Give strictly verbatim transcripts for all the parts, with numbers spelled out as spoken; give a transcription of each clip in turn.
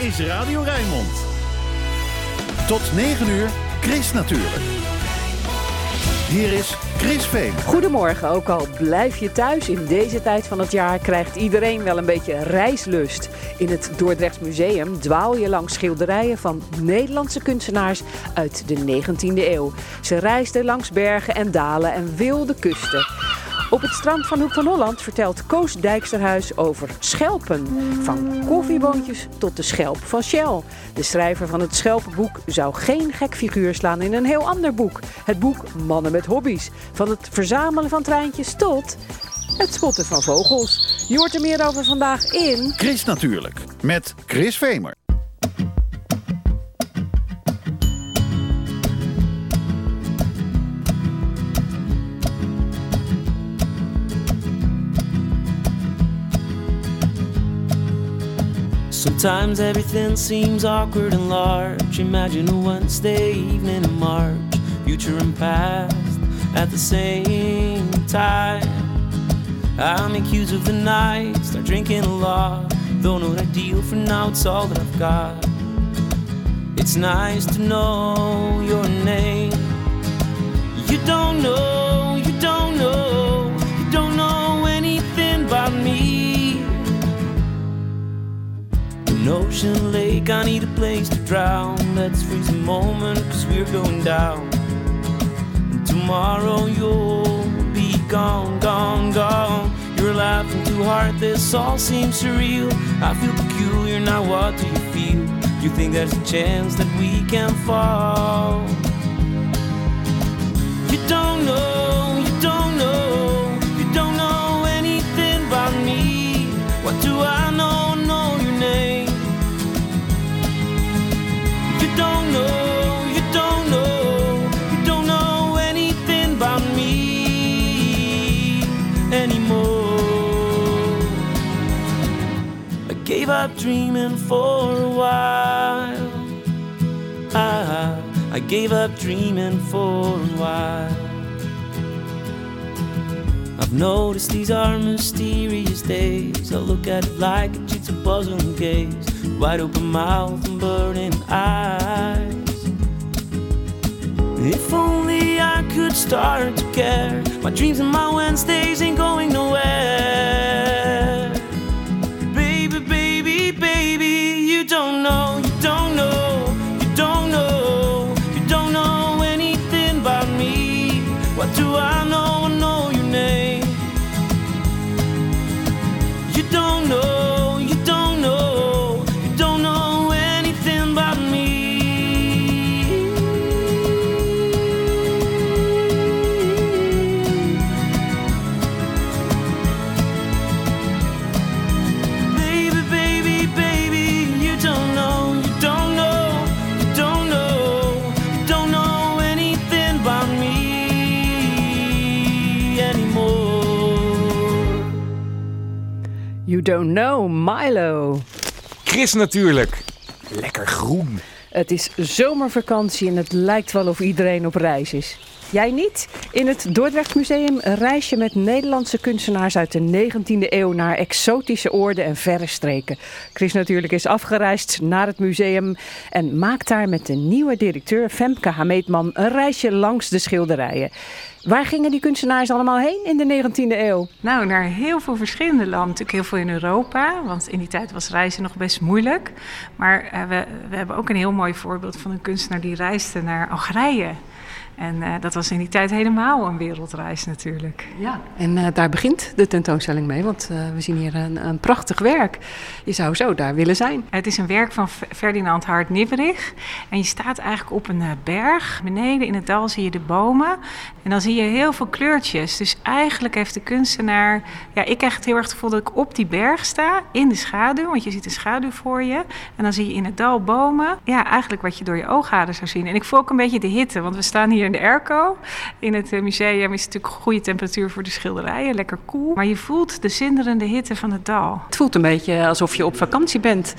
is Radio Rijnmond. Tot negen uur, Chris Natuurlijk. Hier is Chris Veen. Goedemorgen, ook al blijf je thuis in deze tijd van het jaar, krijgt iedereen wel een beetje reislust. In het Dordrecht Museum dwaal je langs schilderijen van Nederlandse kunstenaars uit de negentiende eeuw. Ze reisden langs bergen en dalen en wilde kusten. Op het strand van Hoek van Holland vertelt Koos Dijksterhuis over schelpen. Van koffieboontjes tot de schelp van Shell. De schrijver van het schelpenboek zou geen gek figuur slaan in een heel ander boek. Het boek Mannen met hobby's. Van het verzamelen van treintjes tot het spotten van vogels. Je hoort er meer over vandaag in Chris Natuurlijk met Chris Vemer. Sometimes everything seems awkward and large. Imagine a Wednesday evening in March, future and past at the same time. I'm accused of the night, start drinking a lot. Though not ideal for now, it's all that I've got. It's nice to know your name. You don't know, you don't know, you don't know anything about me. An ocean lake, I need a place to drown. Let's freeze a moment, cause we're going down. And tomorrow you'll be gone, gone, gone. You're laughing too hard, this all seems surreal. I feel peculiar, now what do you feel? You think there's a chance that we can fall? You don't know, you don't know, you don't know anything about me. What do I know? Gave up dreaming for a while. I, I gave up dreaming for a while. I've noticed these are mysterious days. I look at it like a jigsaw puzzle and gaze, wide open mouth and burning eyes. If only I could start to care. My dreams and my Wednesdays ain't going nowhere. You don't know, Milo. Chris Natuurlijk. Lekker groen. Het is zomervakantie en het lijkt wel of iedereen op reis is. Jij niet? In het Dordrecht Museum reis je met Nederlandse kunstenaars uit de negentiende eeuw naar exotische oorden en verre streken. Chris Natuurlijk is afgereisd naar het museum en maakt daar met de nieuwe directeur Femke Hameetman een reisje langs de schilderijen. Waar gingen die kunstenaars allemaal heen in de negentiende eeuw? Nou, naar heel veel verschillende landen. Natuurlijk heel veel in Europa, want in die tijd was reizen nog best moeilijk. Maar uh, we, we hebben ook een heel mooi voorbeeld van een kunstenaar die reisde naar Algerije. En uh, dat was in die tijd helemaal een wereldreis natuurlijk. Ja, en uh, daar begint de tentoonstelling mee, want uh, we zien hier een, een prachtig werk. Je zou zo daar willen zijn. Het is een werk van Ferdinand Hart Nibbrig. En je staat eigenlijk op een uh, berg. Beneden in het dal zie je de bomen. En dan zie je heel veel kleurtjes. Dus eigenlijk heeft de kunstenaar... Ja, ik krijg het heel erg het gevoel dat ik op die berg sta, in de schaduw. Want je ziet de schaduw voor je. En dan zie je in het dal bomen. Ja, eigenlijk wat je door je oogharen zou zien. En ik voel ook een beetje de hitte, want we staan hier in de airco. In het museum is het natuurlijk goede temperatuur voor de schilderijen, lekker koel. Maar je voelt de zinderende hitte van het dal. Het voelt een beetje alsof je op vakantie bent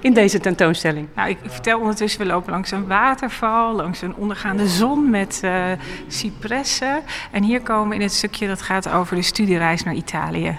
in deze tentoonstelling. Nou, ik vertel ondertussen, we lopen langs een waterval, langs een ondergaande zon met uh, cipressen. En hier komen we in het stukje dat gaat over de studiereis naar Italië.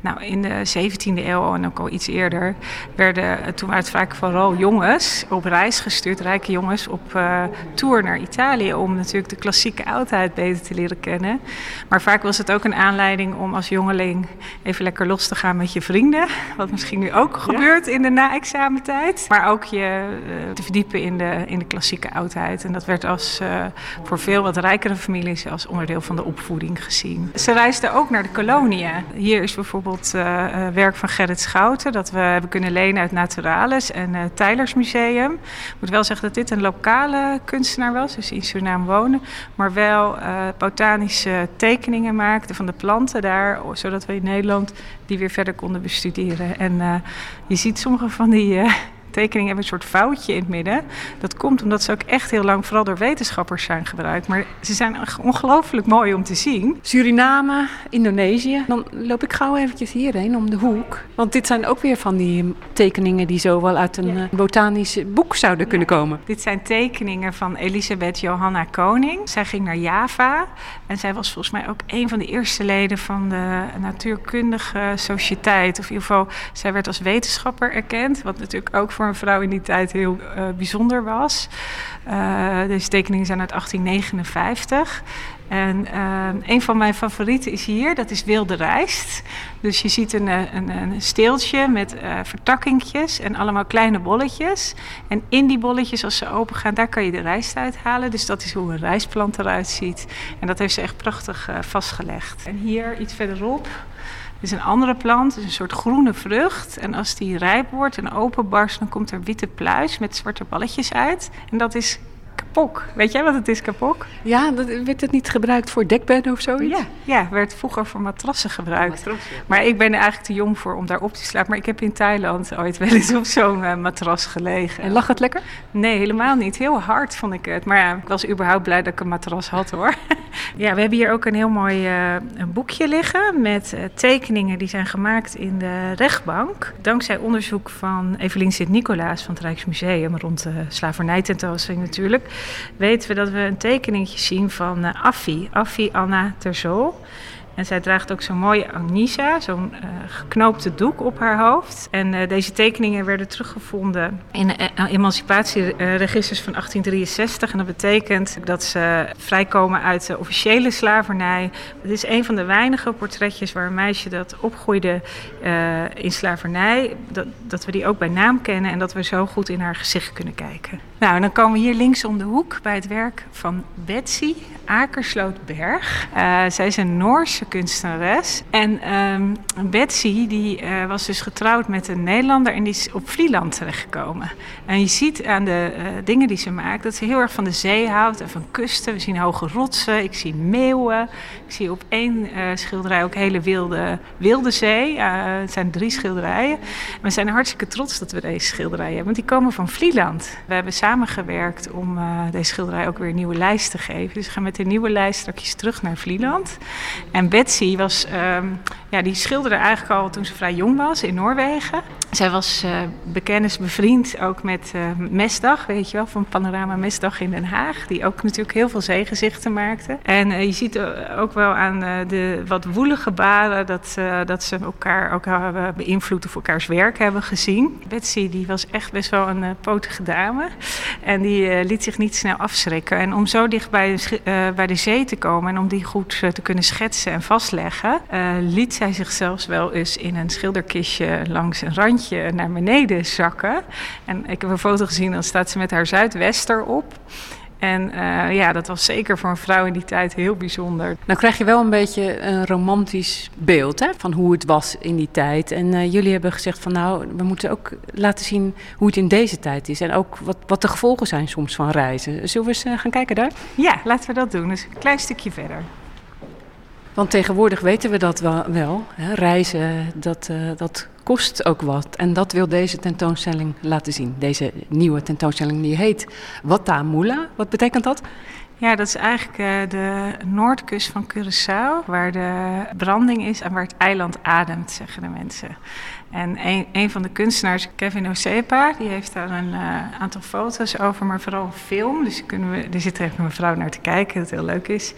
Nou, in de zeventiende eeuw en ook al iets eerder werden, toen waren het vaak vooral jongens op reis gestuurd, rijke jongens op uh, tour naar Italië om natuurlijk de klassieke oudheid beter te leren kennen. Maar vaak was het ook een aanleiding om als jongeling even lekker los te gaan met je vrienden, wat misschien nu ook gebeurt in de na-examentijd. Maar ook je uh, te verdiepen in de, in de klassieke oudheid. En dat werd als uh, voor veel wat rijkere families als onderdeel van de opvoeding gezien. Ze reisden ook naar de koloniën. Hier is bijvoorbeeld Uh, werk van Gerrit Schouten dat we hebben kunnen lenen uit Naturalis en uh, Tylers Museum. Ik moet wel zeggen dat dit een lokale kunstenaar was, dus in Suriname wonen, maar wel uh, botanische tekeningen maakte van de planten daar, zodat we in Nederland die weer verder konden bestuderen. En uh, je ziet sommige van die uh, tekeningen hebben een soort foutje in het midden. Dat komt omdat ze ook echt heel lang vooral door wetenschappers zijn gebruikt. Maar ze zijn ongelooflijk mooi om te zien. Suriname, Indonesië. Dan loop ik gauw eventjes hierheen om de hoek. Want dit zijn ook weer van die tekeningen die zo wel uit een ja. botanisch boek zouden kunnen komen. Dit zijn tekeningen van Elisabeth Johanna Koning. Zij ging naar Java. En zij was volgens mij ook een van de eerste leden van de natuurkundige sociëteit. Of in ieder geval, zij werd als wetenschapper erkend. Wat natuurlijk ook voor een vrouw in die tijd heel uh, bijzonder was. Uh, deze tekeningen zijn uit achttien negenenvijftig. En uh, een van mijn favorieten is hier, dat is wilde rijst. Dus je ziet een, een, een steeltje met uh, vertakkingjes en allemaal kleine bolletjes. En in die bolletjes, als ze open gaan, daar kan je de rijst uithalen. Dus dat is hoe een rijstplant eruit ziet. En dat heeft ze echt prachtig uh, vastgelegd. En hier iets verderop is een andere plant, is een soort groene vrucht. En als die rijp wordt en openbarst, dan komt er witte pluis met zwarte balletjes uit. En dat is kapok. Weet jij wat het is, kapok? Ja, dat, werd het niet gebruikt voor dekbedden of zoiets? Ja, ja, werd vroeger voor matrassen gebruikt. Matrassen. Maar ik ben er eigenlijk te jong voor om daar op te slapen. Maar ik heb in Thailand ooit wel eens op zo'n uh, matras gelegen. En lag het lekker? Nee, helemaal niet. Heel hard vond ik het. Maar ja, ik was überhaupt blij dat ik een matras had, hoor. Ja, we hebben hier ook een heel mooi uh, een boekje liggen met uh, tekeningen die zijn gemaakt in de rechtbank. Dankzij onderzoek van Evelien Sint-Nicolaas van het Rijksmuseum rond de slavernijtentoonstelling natuurlijk, weten we dat we een tekeningetje zien van uh, Afi, Afi Anna Terzol. En zij draagt ook zo'n mooie anisa, zo'n uh, geknoopte doek op haar hoofd. En uh, deze tekeningen werden teruggevonden in de uh, emancipatieregisters van achttien drieënzestig. En dat betekent dat ze vrijkomen uit de officiële slavernij. Het is een van de weinige portretjes waar een meisje dat opgroeide uh, in slavernij, dat, dat we die ook bij naam kennen en dat we zo goed in haar gezicht kunnen kijken. Nou, en dan komen we hier links om de hoek bij het werk van Betsy Akersloot Berg. Uh, zij is een Noorse kunstenares. En um, Betsy die, uh, was dus getrouwd met een Nederlander en die is op Vlieland terechtgekomen. En je ziet aan de uh, dingen die ze maakt dat ze heel erg van de zee houdt en van kusten. We zien hoge rotsen, ik zie meeuwen. Ik zie op één uh, schilderij ook hele wilde, wilde zee. Uh, het zijn drie schilderijen. En we zijn hartstikke trots dat we deze schilderijen hebben, want die komen van Vlieland. We hebben samengewerkt om uh, deze schilderij ook weer een nieuwe lijst te geven. Dus we gaan met de nieuwe lijst straks terug naar Vlieland. En Betsy was, um, ja, die schilderde eigenlijk al toen ze vrij jong was in Noorwegen. Zij was uh, bekend, bevriend ook met uh, Mesdag, weet je wel, van Panorama Mesdag in Den Haag. Die ook natuurlijk heel veel zeegezichten maakte. En uh, je ziet ook wel aan uh, de wat woelige baren dat, uh, dat ze elkaar ook hebben beïnvloed of elkaars werk hebben gezien. Betsy die was echt best wel een uh, potige dame. En die uh, liet zich niet snel afschrikken. En om zo dicht bij, uh, bij de zee te komen en om die goed uh, te kunnen schetsen en vastleggen, uh, liet zij zich zelfs wel eens in een schilderkistje langs een randje naar beneden zakken. En ik heb een foto gezien, dan staat ze met haar zuidwester op. En uh, ja, dat was zeker voor een vrouw in die tijd heel bijzonder. Nou krijg je wel een beetje een romantisch beeld, hè, van hoe het was in die tijd. En uh, jullie hebben gezegd van nou, we moeten ook laten zien hoe het in deze tijd is. En ook wat, wat de gevolgen zijn soms van reizen. Zullen we eens uh, gaan kijken daar? Ja, laten we dat doen. Dus een klein stukje verder. Want tegenwoordig weten we dat wel, hè? Reizen, dat, uh, dat kost ook wat. En dat wil deze tentoonstelling laten zien. Deze nieuwe tentoonstelling die heet Watamula. Wat betekent dat? Ja, dat is eigenlijk uh, de noordkust van Curaçao, waar de branding is en waar het eiland ademt, zeggen de mensen. En een, een van de kunstenaars, Kevin Ocepa, die heeft daar een uh, aantal foto's over, maar vooral een film. Dus kunnen we, er zit er even mijn vrouw naar te kijken, dat heel leuk is.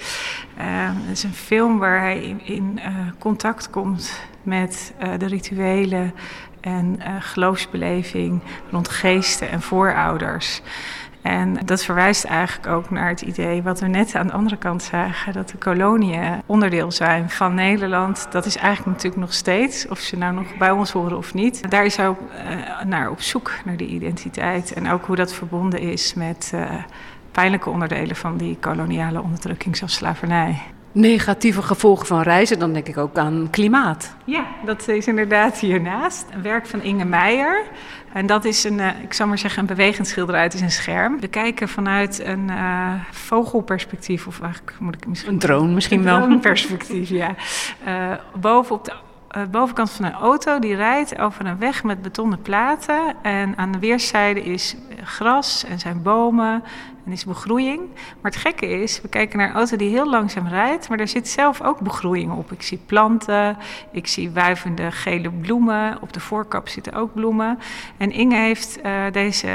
Uh, het is een film waar hij in, in uh, contact komt met uh, de rituelen en uh, geloofsbeleving rond geesten en voorouders. En dat verwijst eigenlijk ook naar het idee wat we net aan de andere kant zagen, dat de koloniën onderdeel zijn van Nederland. Dat is eigenlijk natuurlijk nog steeds, of ze nou nog bij ons horen of niet. Daar is hij op, uh, naar op zoek, naar die identiteit en ook hoe dat verbonden is met uh, pijnlijke onderdelen van die koloniale onderdrukking zoals slavernij. Negatieve gevolgen van reizen, dan denk ik ook aan klimaat. Ja, dat is inderdaad hiernaast. Een werk van Inge Meijer. En dat is een, ik zal maar zeggen, een bewegend schilderij. Het is een scherm. We kijken vanuit een uh, vogelperspectief, of eigenlijk moet ik misschien... Een drone misschien wel. Een droneperspectief, ja. Uh, boven op de Uh, bovenkant van een auto die rijdt over een weg met betonnen platen. En aan de weerszijde is gras en zijn bomen en is begroeiing. Maar het gekke is, we kijken naar een auto die heel langzaam rijdt, maar daar zit zelf ook begroeiing op. Ik zie planten, ik zie wuivende gele bloemen. Op de voorkap zitten ook bloemen. En Inge heeft uh, deze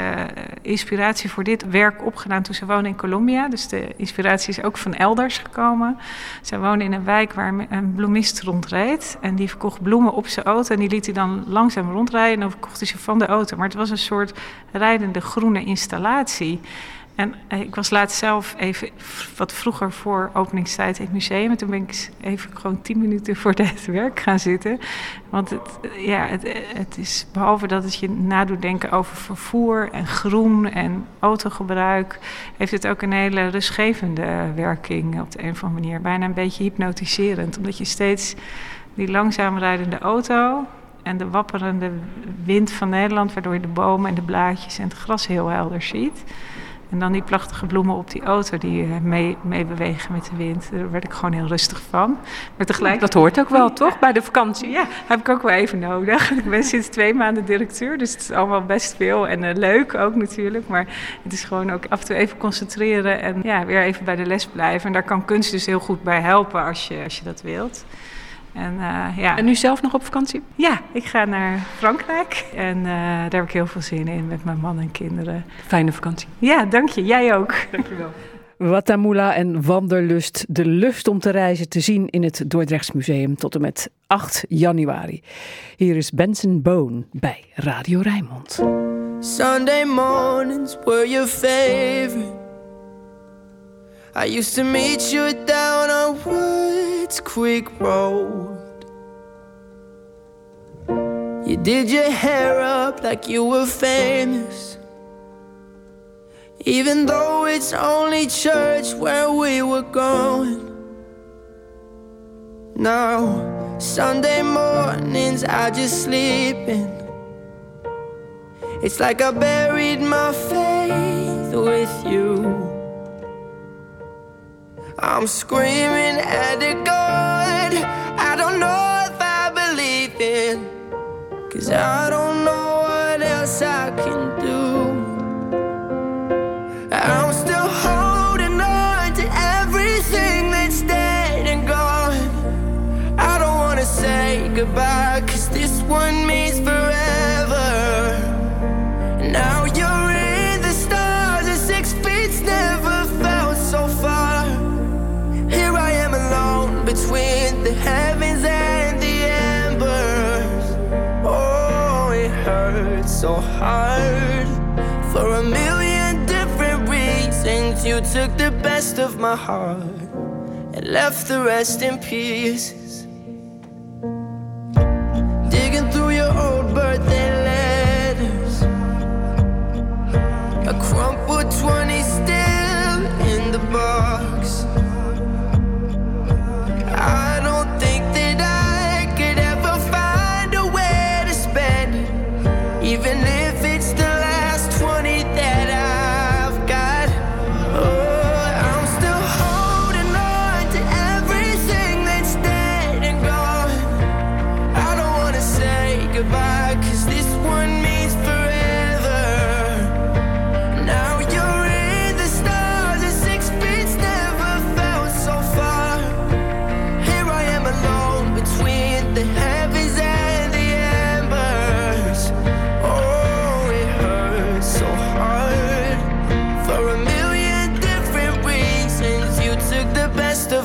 inspiratie voor dit werk opgedaan toen ze woonde in Colombia. Dus de inspiratie is ook van elders gekomen. Zij woonde in een wijk waar een bloemist rondreed en die kocht bloemen op zijn auto en die liet hij dan langzaam rondrijden en dan verkocht hij ze van de auto. Maar het was een soort rijdende groene installatie. En ik was laatst zelf even wat vroeger voor openingstijd in het museum. En toen ben ik even gewoon tien minuten voor het werk gaan zitten. Want het, ja, het, het is, behalve dat het je nadoet denken over vervoer en groen en autogebruik, heeft het ook een hele rustgevende werking op de een of andere manier. Bijna een beetje hypnotiserend, omdat je steeds die langzaam rijdende auto en de wapperende wind van Nederland, waardoor je de bomen en de blaadjes en het gras heel helder ziet. En dan die prachtige bloemen op die auto die mee, mee bewegen met de wind. Daar werd ik gewoon heel rustig van. Maar tegelijk... Dat hoort ook wel, toch? Bij de vakantie. Ja, heb ik ook wel even nodig. Ik ben sinds twee maanden directeur, dus het is allemaal best veel. En uh, leuk ook natuurlijk. Maar het is gewoon ook af en toe even concentreren en ja, weer even bij de les blijven. En daar kan kunst dus heel goed bij helpen als je, als je dat wilt. En, uh, ja. En nu zelf nog op vakantie? Ja, ik ga naar Frankrijk en uh, daar heb ik heel veel zin in met mijn man en kinderen. Fijne vakantie. Ja, dank je. Jij ook. Dank je wel. Watamoula en wanderlust, de lust om te reizen, te zien in het Dordrechts Museum tot en met acht januari. Hier is Benson Boone bij Radio Rijnmond. Sunday mornings were your favorite. I used to meet you down on Woods Creek Road. You did your hair up like you were famous, even though it's only church where we were going. Now, Sunday mornings I just sleep in. It's like I buried my faith with you. I'm screaming at a God I don't know if I believe in, 'cause I don't know what else I can do. I'm still holding on to everything that's dead and gone. I don't wanna say goodbye, 'cause this one means forever. Now you're in the stars and six feet's never felt so far. Between the heavens and the embers, oh, it hurts so hard. For a million different reasons, you took the best of my heart and left the rest in pieces. Digging through your old birthday letters, a crumpled twenty still in the box. I don't think that I could ever find a way to spend it, even if it's the last twenty that I've got. Oh, I'm still holding on to everything that's dead and gone. I don't wanna say goodbye, 'cause this one means forever. Now you're in the stars and six feet.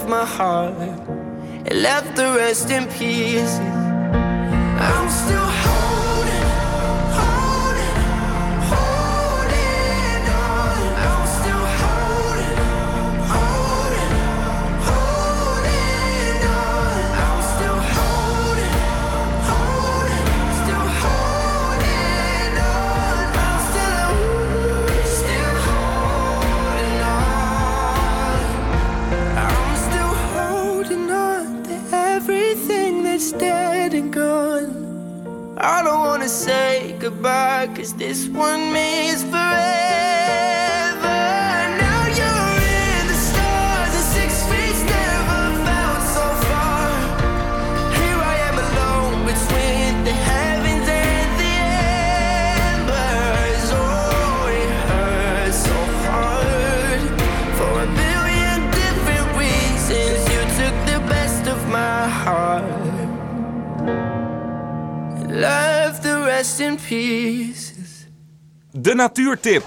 my heart and left the rest in pieces. I'm still holding, holding, holding on. I'm still holding, holding, holding on. I'm still holding, holding, still holding on. I'm still, still holding on. I'm still holding on to everything that's dead and gone. I don't wanna say goodbye, cause this one means forever. Now you're in the stars, the six feet's never felt so far. Here I am alone between the heavens and the embers. Oh, it hurts so hard. For a million different reasons, you took the best of my heart. Love the rest in pieces. De natuurtip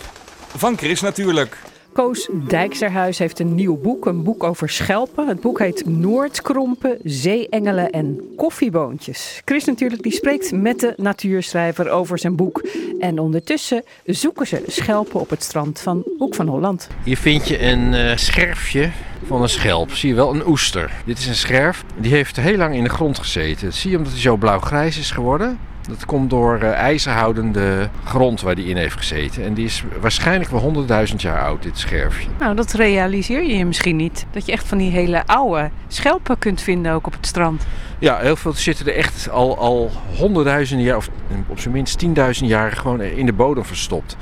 van Chris natuurlijk. Koos Dijksterhuis heeft een nieuw boek, een boek over schelpen. Het boek heet Noordkrompen, zeeengelen en koffieboontjes. Chris natuurlijk die spreekt met de natuurschrijver over zijn boek. En ondertussen zoeken ze schelpen op het strand van Hoek van Holland. Hier vind je een uh, scherfje van een schelp. Zie je wel, een oester. Dit is een scherf, die heeft heel lang in de grond gezeten. Dat zie je omdat hij zo blauw-grijs is geworden. Dat komt door uh, ijzerhoudende grond waar die in heeft gezeten. En die is waarschijnlijk wel honderdduizend jaar oud, dit scherfje. Nou, dat realiseer je je misschien niet. Dat je echt van die hele oude schelpen kunt vinden ook op het strand. Ja, heel veel zitten er echt al, al honderdduizenden jaar, of op zijn minst tienduizend jaar gewoon in de bodem verstopt.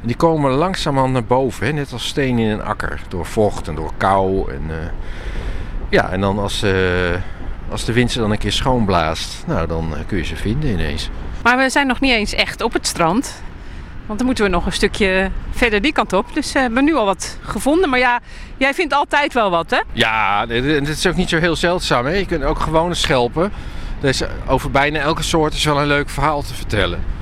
En die komen langzaamaan naar boven, hè? Net als steen in een akker. Door vocht en door kou. En, uh, ja, en dan als... Uh, Als de wind ze dan een keer schoonblaast, nou dan kun je ze vinden ineens. Maar we zijn nog niet eens echt op het strand. Want dan moeten we nog een stukje verder die kant op. Dus we hebben nu al wat gevonden. Maar ja, jij vindt altijd wel wat, hè? Ja, dit is ook niet zo heel zeldzaam, hè? Je kunt ook gewone schelpen. Dus over bijna elke soort is wel een leuk verhaal te vertellen.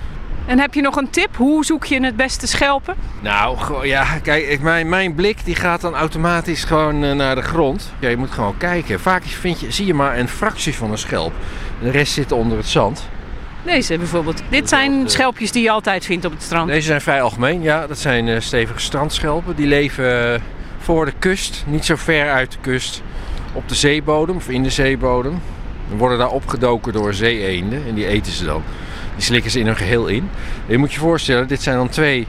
En heb je nog een tip? Hoe zoek je het beste schelpen? Nou, ja, kijk, mijn, mijn blik die gaat dan automatisch gewoon naar de grond. Ja, je moet gewoon kijken. Vaak vind je, zie je maar een fractie van een schelp. De rest zit onder het zand. Deze bijvoorbeeld. Dit zijn schelpjes die je altijd vindt op het strand. Deze zijn vrij algemeen, ja. Dat zijn stevige strandschelpen. Die leven voor de kust, niet zo ver uit de kust. Op de zeebodem of in de zeebodem. Dan worden daar opgedoken door zeeënden en die eten ze dan. Die slikken ze in hun geheel in. Je moet je voorstellen, dit zijn dan twee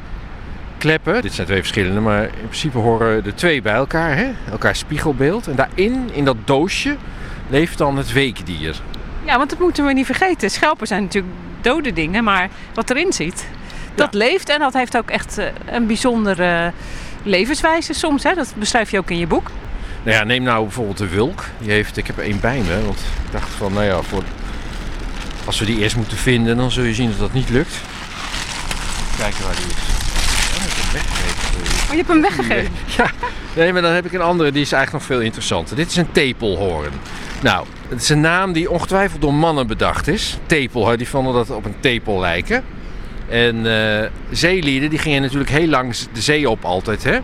kleppen. Dit zijn twee verschillende, maar in principe horen de twee bij elkaar. Hè? Elkaar spiegelbeeld. En daarin, in dat doosje, leeft dan het weekdier. Ja, want dat moeten we niet vergeten. Schelpen zijn natuurlijk dode dingen, maar wat erin zit, dat ja. leeft. En dat heeft ook echt een bijzondere levenswijze soms. Hè? Dat beschrijf je ook in je boek. Nou ja, neem nou bijvoorbeeld de wulk. Die heeft, ik heb er één bij me, want ik dacht van, nou ja, voor... Als we die eerst moeten vinden, dan zul je zien dat dat niet lukt. Kijken waar die is. Oh, ik heb hem weggegeven. Oh, je hebt hem weggegeven? Ja. Nee, maar dan heb ik een andere, die is eigenlijk nog veel interessanter. Dit is een tepelhoorn. Nou, het is een naam die ongetwijfeld door mannen bedacht is. Tepel, die vonden dat op een tepel lijken. En uh, zeelieden, die gingen natuurlijk heel lang de zee op altijd, hè.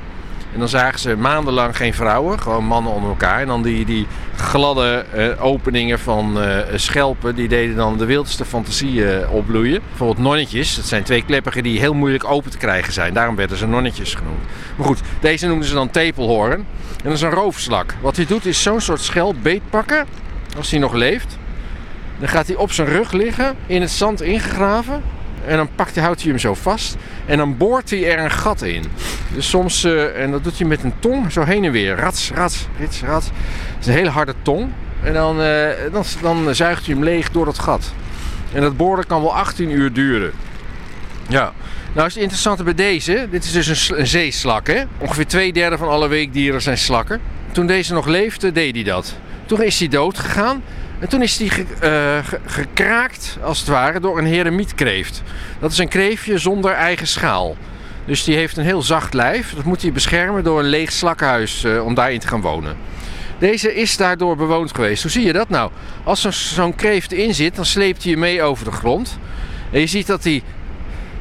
En dan zagen ze maandenlang geen vrouwen, gewoon mannen onder elkaar. En dan die, die gladde uh, openingen van uh, schelpen, die deden dan de wildste fantasieën uh, opbloeien. Bijvoorbeeld nonnetjes, dat zijn twee kleppigen die heel moeilijk open te krijgen zijn. Daarom werden ze nonnetjes genoemd. Maar goed, deze noemden ze dan tepelhoorn. En dat is een roofslak. Wat hij doet is zo'n soort schelp beetpakken, als hij nog leeft. Dan gaat hij op zijn rug liggen, in het zand ingegraven. En dan pakt hij, houdt hij hem zo vast en dan boort hij er een gat in. Dus soms, uh, en dat doet hij met een tong, zo heen en weer. Rats, rats, rits, rats. Het is een hele harde tong. En dan, uh, dan, dan zuigt hij hem leeg door dat gat. En dat boren kan wel achttien uur duren. Ja. Nou is het interessante bij deze, dit is dus een, sl- een zeeslak, hè? Ongeveer twee derde van alle weekdieren zijn slakken. Toen deze nog leefde, deed hij dat. Toen is hij dood gegaan. En toen is die ge, uh, ge, gekraakt, als het ware, door een heremietkreeft. Dat is een kreeftje zonder eigen schaal. Dus die heeft een heel zacht lijf. Dat moet hij beschermen door een leeg slakhuis uh, om daarin te gaan wonen. Deze is daardoor bewoond geweest. Hoe zie je dat nou? Als er zo'n kreeft in zit, dan sleept hij je mee over de grond. En je ziet dat die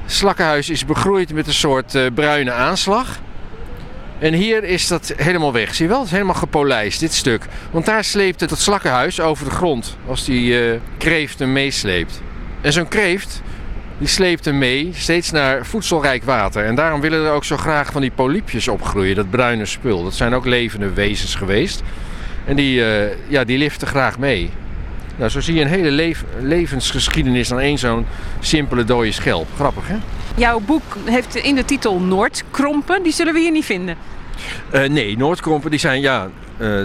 slakkenhuis is begroeid met een soort uh, bruine aanslag. En hier is dat helemaal weg. Zie je wel? Het is helemaal gepolijst, dit stuk. Want daar sleept het, het slakkenhuis over de grond als die uh, kreeft hem meesleept. En zo'n kreeft, die sleept hem mee steeds naar voedselrijk water. En daarom willen er ook zo graag van die polypjes opgroeien, dat bruine spul. Dat zijn ook levende wezens geweest. En die, uh, ja, die liften graag mee. Nou, zo zie je een hele lef- levensgeschiedenis aan één zo'n simpele dode schelp. Grappig, hè? Jouw boek heeft in de titel Noordkrompen. Die zullen we hier niet vinden. Uh, nee, Noordkrompen, die zijn, ja, uh,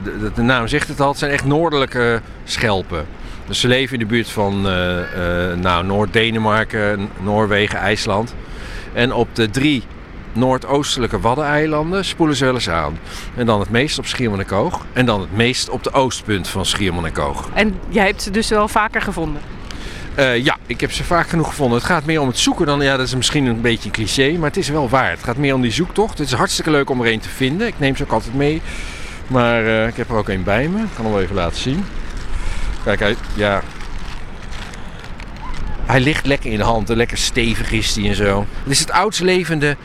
de, de naam zegt het al, het zijn echt noordelijke schelpen. Dus ze leven in de buurt van uh, uh, nou, Noord-Denemarken, Noorwegen, IJsland. En op de drie noordoostelijke Waddeneilanden spoelen ze wel eens aan. En dan het meest op Schiermonnikoog. En dan het meest op de oostpunt van Schiermonnikoog. En jij hebt ze dus wel vaker gevonden? Uh, ja, ik heb ze vaak genoeg gevonden. Het gaat meer om het zoeken dan, ja, dat is misschien een beetje een cliché, maar het is wel waar. Het gaat meer om die zoektocht. Het is hartstikke leuk om er een te vinden. Ik neem ze ook altijd mee. Maar uh, ik heb er ook een bij me. Ik kan hem wel even laten zien. Kijk, hij, ja. Hij ligt lekker in de hand. Lekker stevig is die en zo. Het is het oudst levende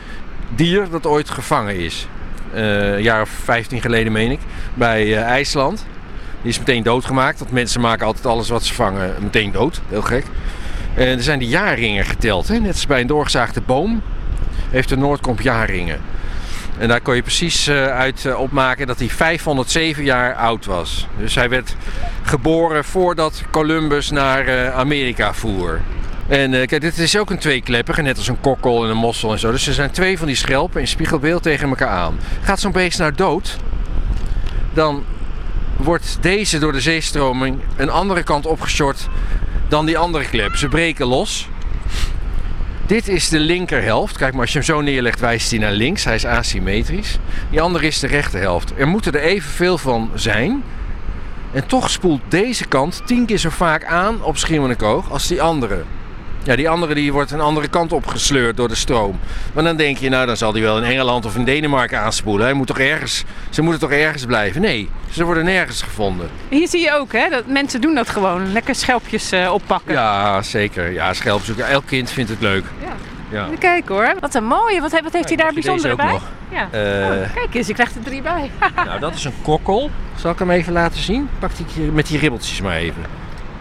dier dat ooit gevangen is. Uh, een jaar of vijftien geleden, meen ik. Bij uh, IJsland. Die is meteen doodgemaakt, want mensen maken altijd alles wat ze vangen meteen dood. Heel gek. En er zijn die jaarringen geteld. Hè? Net als bij een doorgezaagde boom heeft de Noordkomp jaarringen. En daar kon je precies uit opmaken dat hij vijfhonderdzeven jaar oud was. Dus hij werd geboren voordat Columbus naar Amerika voer. En kijk, dit is ook een tweeklepper, net als een kokkel en een mossel en zo. Dus er zijn twee van die schelpen in spiegelbeeld tegen elkaar aan. Gaat zo'n beest naar dood, dan wordt deze door de zeestroming een andere kant opgestort dan die andere klep. Ze breken los. Dit is de linkerhelft. Kijk maar, als je hem zo neerlegt wijst hij naar links. Hij is asymmetrisch. Die andere is de rechterhelft. Er moeten er evenveel van zijn. En toch spoelt deze kant tien keer zo vaak aan op Schiermonnikoog als die andere. Ja, die andere die wordt een andere kant opgesleurd door de stroom. Maar dan denk je, nou dan zal die wel in Engeland of in Denemarken aanspoelen. Hij moet toch ergens, ze moeten toch ergens blijven? Nee, ze worden nergens gevonden. Hier zie je ook, hè, dat mensen doen dat gewoon. Lekker schelpjes uh, oppakken. Ja, zeker. Ja, schelpzoeken. Elk kind vindt het leuk. Ja. Ja. Even kijken hoor. Wat een mooie. Wat, wat heeft hij ja, daar bijzonder bij? Ja. Uh, oh, kijk eens, ik krijg er drie bij. Nou, dat is een kokkel. Zal ik hem even laten zien? Pak die met die ribbeltjes maar even.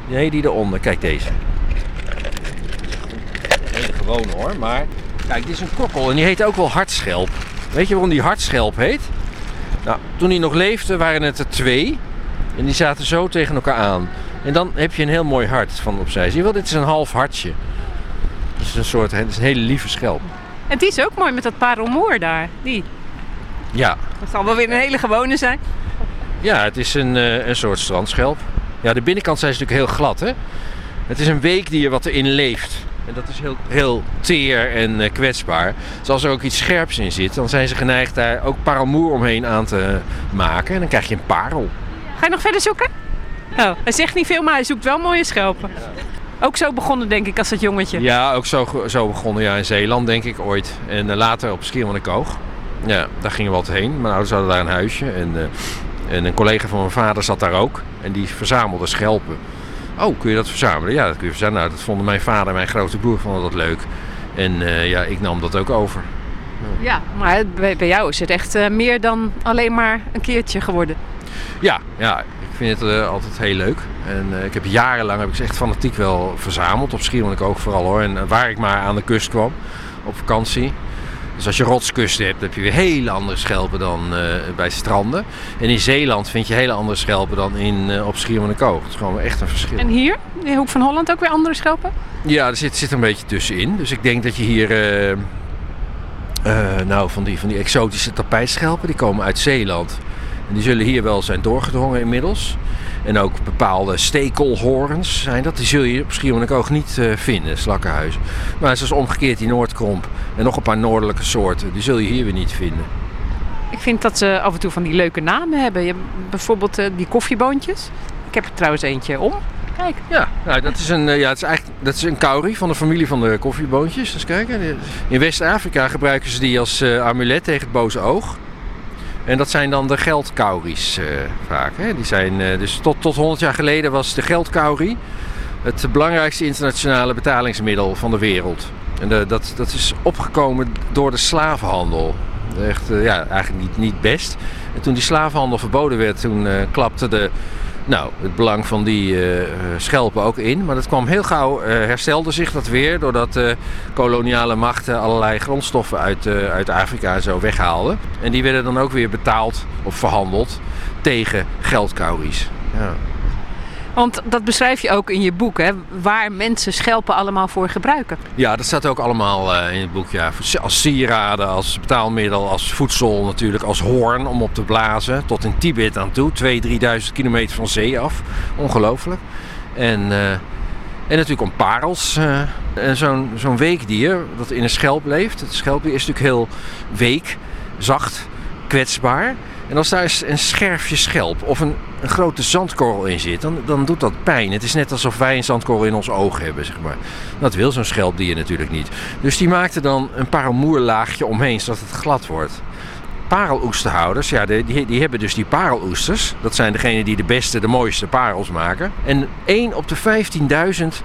Nee, die eronder. Kijk deze. Gewoon hoor, maar kijk, dit is een kokkel en die heet ook wel hartschelp. Weet je waarom die hartschelp heet? Nou, toen hij nog leefde waren het er twee en die zaten zo tegen elkaar aan. En dan heb je een heel mooi hart van opzij. Zie je wel, dit is een half hartje. Het is een soort, het is een hele lieve schelp. En die is ook mooi met dat parelmoer daar, die. Ja. Dat zal wel weer een hele gewone zijn. Ja, het is een, een soort strandschelp. Ja, de binnenkant zijn ze natuurlijk heel glad, hè. Het is een weekdier wat erin leeft. En dat is heel, heel teer en uh, kwetsbaar. Dus als er ook iets scherps in zit, dan zijn ze geneigd daar ook parelmoer omheen aan te maken. En dan krijg je een parel. Ga je nog verder zoeken? Oh, hij zegt niet veel, maar hij zoekt wel mooie schelpen. Ja. Ook zo begonnen, denk ik, als dat jongetje. Ja, ook zo, zo begonnen. Ja, in Zeeland, denk ik, ooit. En uh, later op Schiermonnikoog. Ja, daar gingen we altijd heen. Mijn ouders hadden daar een huisje. En, uh, en een collega van mijn vader zat daar ook. En die verzamelde schelpen. Oh, kun je dat verzamelen? Ja, dat kun je verzamelen. Nou, dat vonden mijn vader en mijn grote broer vonden dat leuk. En uh, ja, ik nam dat ook over. Ja, maar bij, bij jou is het echt uh, meer dan alleen maar een keertje geworden. Ja, ja, ik vind het uh, altijd heel leuk. En uh, ik heb jarenlang, heb ik ze echt fanatiek wel verzameld. Op Schiermonnikoog vooral hoor. En uh, waar ik maar aan de kust kwam, op vakantie. Dus als je rotskusten hebt, heb je weer hele andere schelpen dan uh, bij stranden. En in Zeeland vind je hele andere schelpen dan in, uh, op Schiermonnikoog. Het is gewoon echt een verschil. En hier, in Hoek van Holland, ook weer andere schelpen? Ja, er zit, zit een beetje tussenin. Dus ik denk dat je hier... Uh, uh, nou, van die, van die exotische tapijtschelpen, die komen uit Zeeland. En die zullen hier wel zijn doorgedrongen inmiddels. En ook bepaalde stekelhoorns zijn dat. Die zul je op Schiermonnikoog niet uh, vinden, slakkenhuis. Maar zoals omgekeerd die Noordkromp en nog een paar noordelijke soorten. Die zul je hier weer niet vinden. Ik vind dat ze af en toe van die leuke namen hebben. Je hebt bijvoorbeeld uh, die koffieboontjes. Ik heb er trouwens eentje om. Kijk. Ja, nou, dat is een, uh, ja, het is eigenlijk, dat is een kauri van de familie van de koffieboontjes. Eens kijken. In West-Afrika gebruiken ze die als uh, amulet tegen het boze oog. En dat zijn dan de geldkauries uh, vaak. Hè? Die zijn, uh, dus tot, tot honderd jaar geleden was de geldkaurie het belangrijkste internationale betalingsmiddel van de wereld. En de, dat, dat is opgekomen door de slavenhandel. Echt, uh, ja, eigenlijk niet, niet best. En toen die slavenhandel verboden werd, toen uh, klapte de, nou, het belang van die uh, schelpen ook in. Maar dat kwam heel gauw, uh, herstelde zich dat weer, doordat uh, koloniale machten allerlei grondstoffen uit, uh, uit Afrika en zo weghaalden. En die werden dan ook weer betaald of verhandeld tegen geldcowries. Ja. Want dat beschrijf je ook in je boek, hè? Waar mensen schelpen allemaal voor gebruiken. Ja, dat staat ook allemaal uh, in het boek. Ja. Als sieraden, als betaalmiddel, als voedsel natuurlijk, als hoorn om op te blazen. Tot in Tibet aan toe, tweeduizend, drieduizend kilometer van zee af. Ongelooflijk. En, uh, en natuurlijk om parels. Uh, en zo'n, zo'n weekdier dat in een schelp leeft. Het schelpdier is natuurlijk heel week, zacht, kwetsbaar. En als daar een scherfje schelp of een, een grote zandkorrel in zit, dan, dan doet dat pijn. Het is net alsof wij een zandkorrel in ons oog hebben, zeg maar. Dat wil zo'n schelpdier natuurlijk niet. Dus die maakt er dan een parelmoerlaagje omheen, zodat het glad wordt. Pareloesterhouders, ja, die, die hebben dus die pareloesters. Dat zijn degenen die de beste, de mooiste parels maken. En één op de vijftienduizend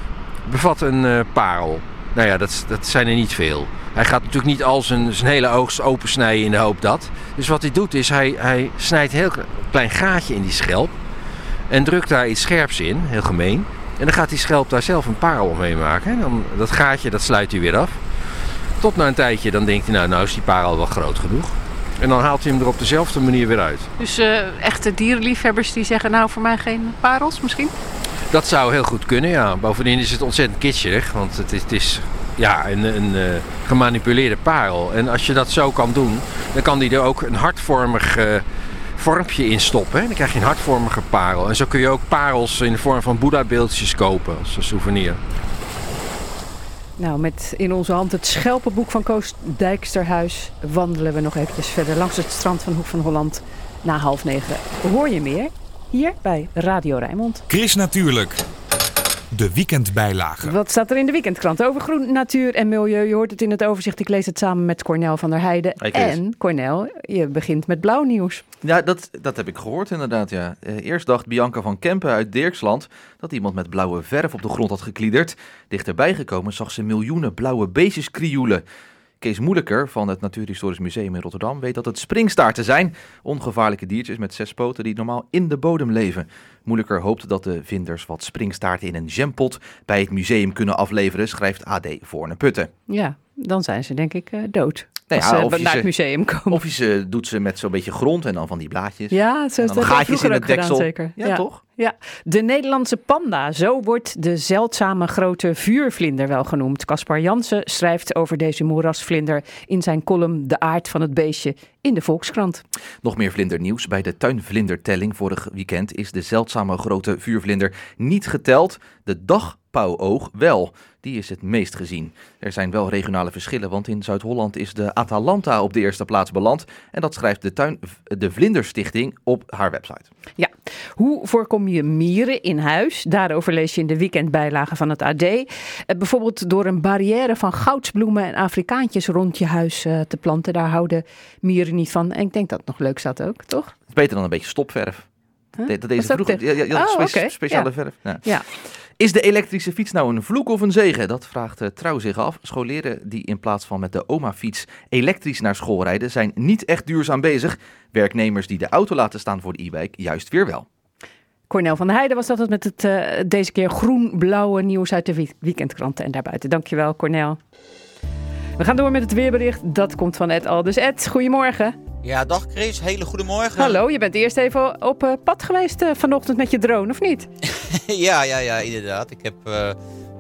bevat een uh, parel. Nou ja, dat, dat zijn er niet veel. Hij gaat natuurlijk niet al zijn, zijn hele oogst opensnijden in de hoop dat. Dus wat hij doet is, hij, hij snijdt een heel klein gaatje in die schelp. En drukt daar iets scherps in, heel gemeen. En dan gaat die schelp daar zelf een parel omheen maken. En dan, dat gaatje, dat sluit hij weer af. Tot na een tijdje, dan denkt hij, nou, nou is die parel wel groot genoeg. En dan haalt hij hem er op dezelfde manier weer uit. Dus uh, echte dierenliefhebbers die zeggen, nou, voor mij geen parels misschien? Dat zou heel goed kunnen, ja. Bovendien is het ontzettend kitscherig, want het is, het is ja, een, een uh, gemanipuleerde parel. En als je dat zo kan doen, dan kan die er ook een hartvormig uh, vormpje in stoppen. Hè? Dan krijg je een hartvormige parel. En zo kun je ook parels in de vorm van Boeddha-beeldjes kopen als een souvenir. Nou, met in onze hand het schelpenboek van Koos Dijksterhuis wandelen we nog eventjes verder langs het strand van Hoek van Holland. Na half negen hoor je meer. Hier bij Radio Rijnmond. Chris Natuurlijk. De weekendbijlage. Wat staat er in de weekendkrant? Over groen, natuur en milieu. Je hoort het in het overzicht. Ik lees het samen met Cornel van der Heijden. Hey, en Cornel, je begint met blauw nieuws. Ja, dat, dat heb ik gehoord inderdaad. Ja. Eerst dacht Bianca van Kempen uit Dirksland dat iemand met blauwe verf op de grond had gekliederd. Dichterbij gekomen zag ze miljoenen blauwe beestjes krioelen. Kees Moeilijker van het Natuurhistorisch Museum in Rotterdam weet dat het springstaarten zijn. Ongevaarlijke diertjes met zes poten die normaal in de bodem leven. Moeilijker hoopt dat de vinders wat springstaarten in een jampot bij het museum kunnen afleveren, schrijft A D Voorne Putten. Ja, dan zijn ze denk ik uh, dood. Nee, als ja, ze of naar ze, het museum komen. Of je ze doet ze met zo'n beetje grond en dan van die blaadjes. Ja, zo en dan dat gaatjes in het deksel. Gedaan, zeker. Ja, ja, toch? Ja. De Nederlandse panda, zo wordt de zeldzame grote vuurvlinder wel genoemd. Caspar Jansen schrijft over deze moerasvlinder in zijn column De Aard van het Beestje in de Volkskrant. Nog meer vlindernieuws. Bij de tuinvlindertelling vorig weekend is de zeldzame grote vuurvlinder niet geteld. De dagpauwoog wel. Die is het meest gezien. Er zijn wel regionale verschillen, want in Zuid-Holland is de Atalanta op de eerste plaats beland. En dat schrijft de, tuin, de Vlinderstichting op haar website. Ja. Hoe voorkom je mieren in huis? Daarover lees je in de weekendbijlage van het A D. Eh, bijvoorbeeld door een barrière van goudsbloemen en Afrikaantjes rond je huis eh, te planten. Daar houden mieren niet van. En ik denk dat het nog leuk staat ook, toch? Het is beter dan een beetje stopverf. Huh? De, de, deze dat vroeger, tegen... ja, ja, oh, spe- okay. speciale ja. verf. Ja. ja. Is de elektrische fiets nou een vloek of een zegen? Dat vraagt uh, Trouw zich af. Scholieren die in plaats van met de oma-fiets elektrisch naar school rijden, zijn niet echt duurzaam bezig. Werknemers die de auto laten staan voor de e-bike juist weer wel. Cornel van der Heijden was dat het met het uh, deze keer groen-blauwe nieuws uit de week- weekendkranten en daarbuiten. Dankjewel, Cornel. We gaan door met het weerbericht. Dat komt van Ed Aldus. Ed, goedemorgen. Ja, dag Chris. Hele goede morgen. Hallo, je bent eerst even op uh, pad geweest uh, vanochtend met je drone, of niet? ja, ja, ja, inderdaad. Ik heb uh,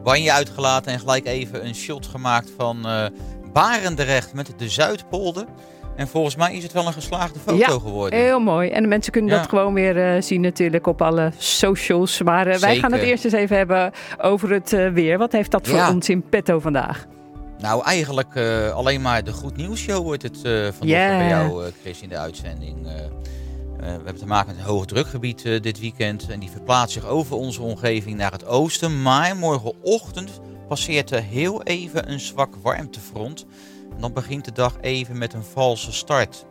Wanje uitgelaten en gelijk even een shot gemaakt van uh, Barendrecht met de Zuidpolder. En volgens mij is het wel een geslaagde foto ja, geworden. Heel mooi. En de mensen kunnen ja. dat gewoon weer uh, zien natuurlijk op alle socials. Maar uh, wij gaan het eerst eens even hebben over het uh, weer. Wat heeft dat ja. voor ons in petto vandaag? Nou, eigenlijk uh, alleen maar de Goed Nieuws Show wordt het uh, vanochtend yeah. bij jou, uh, Chris, in de uitzending. Uh, uh, we hebben te maken met een hoog drukgebied uh, dit weekend. En die verplaatst zich over onze omgeving naar het oosten. Maar morgenochtend passeert er heel even een zwak warmtefront. En dan begint de dag even met een valse start.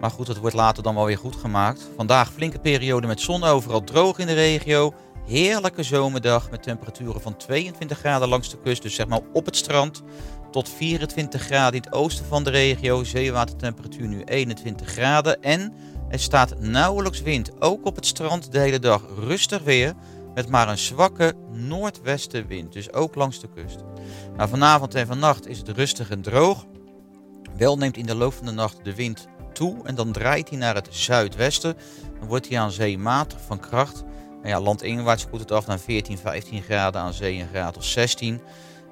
Maar goed, dat wordt later dan wel weer goed gemaakt. Vandaag flinke periode met zon overal droog in de regio. Heerlijke zomerdag met temperaturen van tweeëntwintig graden langs de kust, dus zeg maar op het strand. tot vierentwintig graden in het oosten van de regio. Zeewatertemperatuur nu eenentwintig graden. En er staat nauwelijks wind. Ook op het strand de hele dag rustig weer. Met maar een zwakke noordwestenwind. Dus ook langs de kust. Nou, vanavond en vannacht is het rustig en droog. Wel neemt in de loop van de nacht de wind toe. En dan draait hij naar het zuidwesten. Dan wordt hij aan zee matig van kracht. Nou ja, landinwaarts koelt het af naar veertien, vijftien graden. Aan zee een graad of zestien.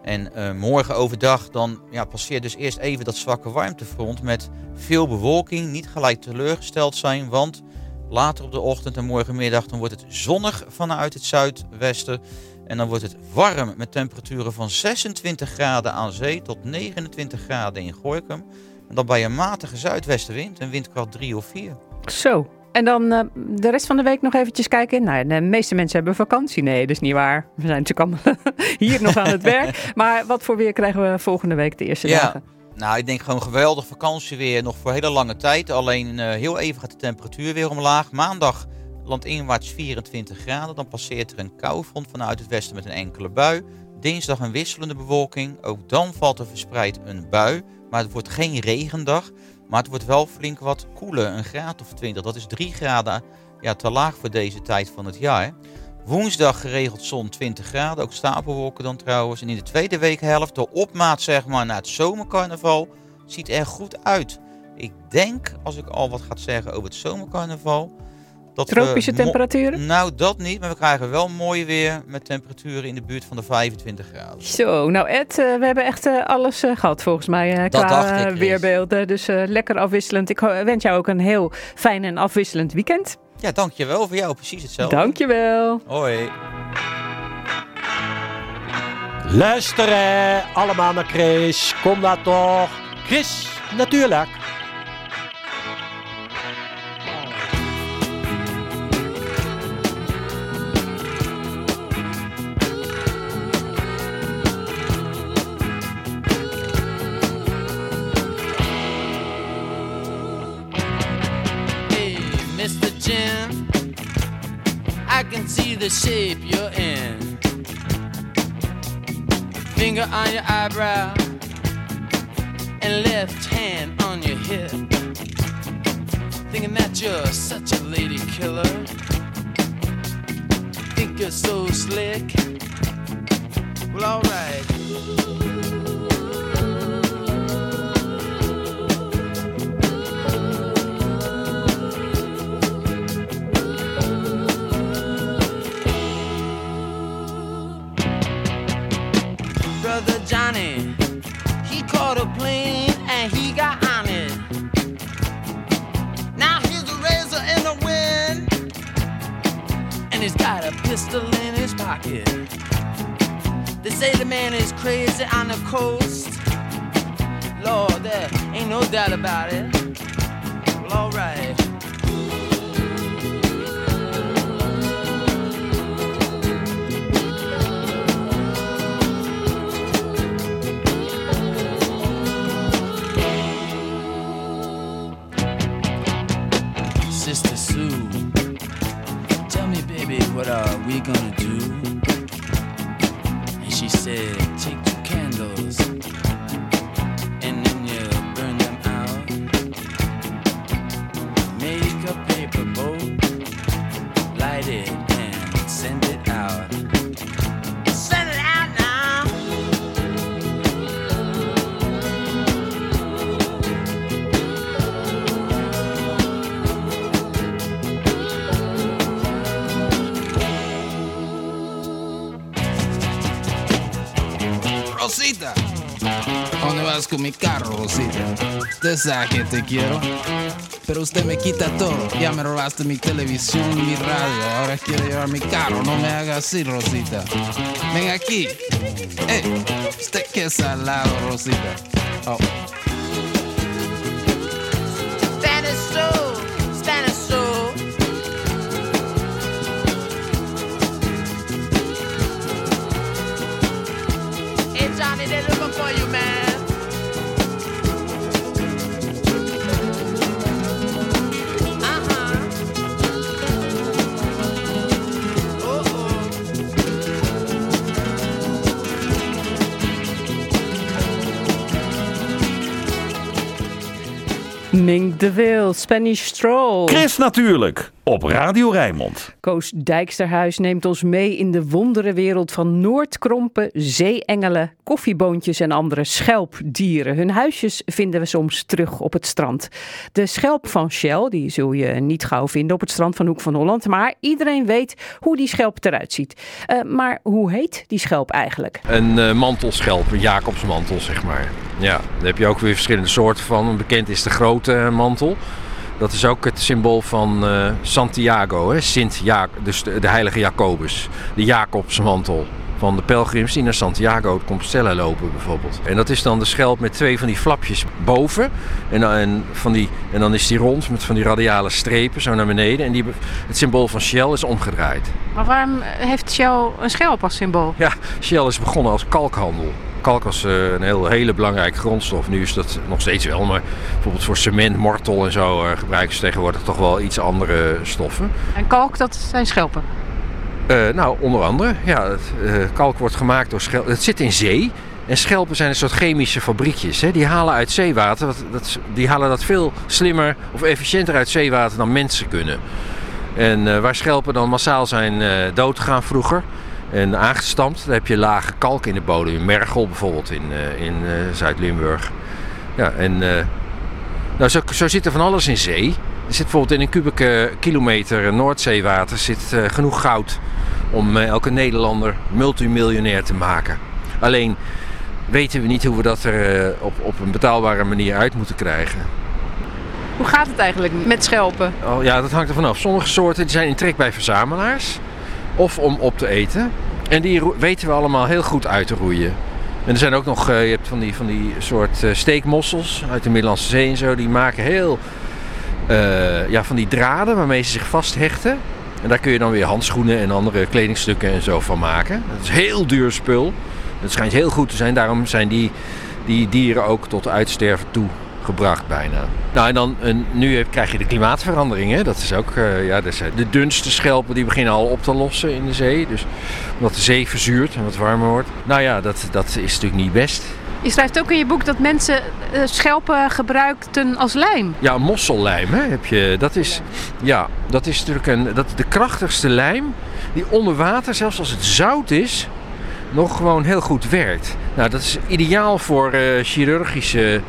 En uh, morgen overdag dan ja, passeert dus eerst even dat zwakke warmtefront met veel bewolking. Niet gelijk teleurgesteld zijn, want later op de ochtend en morgenmiddag dan wordt het zonnig vanuit het zuidwesten. En dan wordt het warm met temperaturen van zesentwintig graden aan zee tot negenentwintig graden in Gorinchem. En dan bij een matige zuidwestenwind, een windkracht drie of vier. Zo, en dan uh, de rest van de week nog eventjes kijken. Nou, de meeste mensen hebben vakantie. Nee, dat is niet waar. We zijn natuurlijk allemaal hier nog aan het werk. Maar wat voor weer krijgen we volgende week de eerste ja. dagen? Nou, ik denk gewoon geweldig vakantieweer nog voor hele lange tijd. Alleen uh, heel even gaat de temperatuur weer omlaag. Maandag landinwaarts vierentwintig graden. Dan passeert er een koufront vanuit het westen met een enkele bui. Dinsdag een wisselende bewolking. Ook dan valt er verspreid een bui. Maar het wordt geen regendag. Maar het wordt wel flink wat koeler. Een graad of twintig. Dat is drie graden ja, te laag voor deze tijd van het jaar. Woensdag geregeld zon twintig graden, ook stapelwolken dan trouwens. En in de tweede weekhelft, de opmaat zeg maar naar het zomercarnaval, ziet er goed uit. Ik denk, als ik al wat ga zeggen over het zomercarnaval... Dat Tropische we, temperaturen? Mo- nou, dat niet, maar we krijgen wel mooi weer met temperaturen in de buurt van de vijfentwintig graden. Zo, nou Ed, uh, we hebben echt uh, alles uh, gehad volgens mij uh, qua ik, weerbeelden. Dus uh, lekker afwisselend. Ik ho- wens jou ook een heel fijn en afwisselend weekend. Ja, dankjewel. Voor jou precies hetzelfde. Dankjewel. Hoi. Luisteren allemaal naar Chris. Kom daar toch. Chris, natuurlijk. The shape you're in, finger on your eyebrow and left hand on your hip, thinking that you're such a lady killer, think you're so slick, well alright. Brother Johnny, he caught a plane and he got on it. Now he's a razor in the wind, and he's got a pistol in his pocket. They say the man is crazy on the coast. Lord, there ain't no doubt about it. Well, alright. What are we gonna do? And she said, take two candles and then you burn them out. Make a paper boat, light it and send it out. Send it out Rosita, ¿dónde vas con mi carro, Rosita? Usted sabe que te quiero, pero usted me quita todo. Ya me robaste mi televisión, mi radio, ahora quiero llevar mi carro. No me haga así, Rosita. Ven aquí. Hey, usted que es al lado, Rosita. Oh. Stanislaw, Stanislaw. Johnny, they're looking for you, man. Uh-huh. Oh-oh. Mink de Wil, Spanish Stroll. Chris Natuurlijk, op Radio Rijnmond. Koos Dijksterhuis neemt ons mee in de wonderenwereld van noordkrompen, zeeengelen, koffieboontjes en andere schelpdieren. Hun huisjes vinden we soms terug op het strand. De schelp van Shell, die zul je niet gauw vinden op het strand van Hoek van Holland. Maar iedereen weet hoe die schelp eruit ziet. Uh, maar hoe heet die schelp eigenlijk? Een uh, mantelschelp, een Jacobsmantel zeg maar. Ja, daar heb je ook weer verschillende soorten van. Bekend is de grote mantel. Dat is ook het symbool van uh, Santiago, hè? Sint ja- dus de, de heilige Jacobus. De Jacobsmantel van de pelgrims die naar Santiago de Compostela lopen bijvoorbeeld. En dat is dan de schelp met twee van die flapjes boven. En, en, van die, en dan is die rond met van die radiale strepen zo naar beneden. En die, het symbool van Shell is omgedraaid. Maar waarom heeft Shell een schelp als symbool? Ja, Shell is begonnen als kalkhandel. Kalk was een heel, hele belangrijke grondstof. Nu is dat nog steeds wel, maar bijvoorbeeld voor cement, mortel en zo gebruiken ze tegenwoordig toch wel iets andere stoffen. En kalk, dat zijn schelpen? Uh, nou, onder andere. Ja, het, uh, kalk wordt gemaakt door schelpen. Het zit in zee. En schelpen zijn een soort chemische fabriekjes. Hè? Die halen uit zeewater. Dat, dat, die halen dat veel slimmer of efficiënter uit zeewater dan mensen kunnen. En uh, waar schelpen dan massaal zijn uh, doodgegaan vroeger... En aangestampt, daar heb je lage kalk in de bodem. In Mergel bijvoorbeeld, in, in uh, Zuid-Limburg. Ja, en uh, nou, zo, zo zit er van alles in zee. Er zit bijvoorbeeld in een kubieke kilometer Noordzeewater zit uh, genoeg goud om uh, elke Nederlander multimiljonair te maken. Alleen weten we niet hoe we dat er uh, op, op een betaalbare manier uit moeten krijgen. Hoe gaat het eigenlijk met schelpen? Oh, ja, dat hangt er vanaf. Sommige soorten die zijn in trek bij verzamelaars. Of om op te eten. En die weten we allemaal heel goed uit te roeien. En er zijn ook nog, je hebt van die, van die soort steekmossels uit de Middellandse Zee en zo. Die maken heel, uh, ja, van die draden waarmee ze zich vasthechten. En daar kun je dan weer handschoenen en andere kledingstukken en zo van maken. Dat is heel duur spul. Het schijnt heel goed te zijn. Daarom zijn die, die dieren ook tot uitsterven toe gebracht bijna. Nou en dan, en nu krijg je de klimaatverandering. Hè? Dat is ook, uh, ja, dus de dunste schelpen die beginnen al op te lossen in de zee. Dus omdat de zee verzuurt en wat warmer wordt. Nou ja, dat, dat is natuurlijk niet best. Je schrijft ook in je boek dat mensen uh, schelpen gebruikten als lijm. Ja, mossellijm. Hè, heb je. Dat is, ja, dat is natuurlijk een, dat, de krachtigste lijm die onder water, zelfs als het zout is, nog gewoon heel goed werkt. Nou, dat is ideaal voor uh, chirurgische...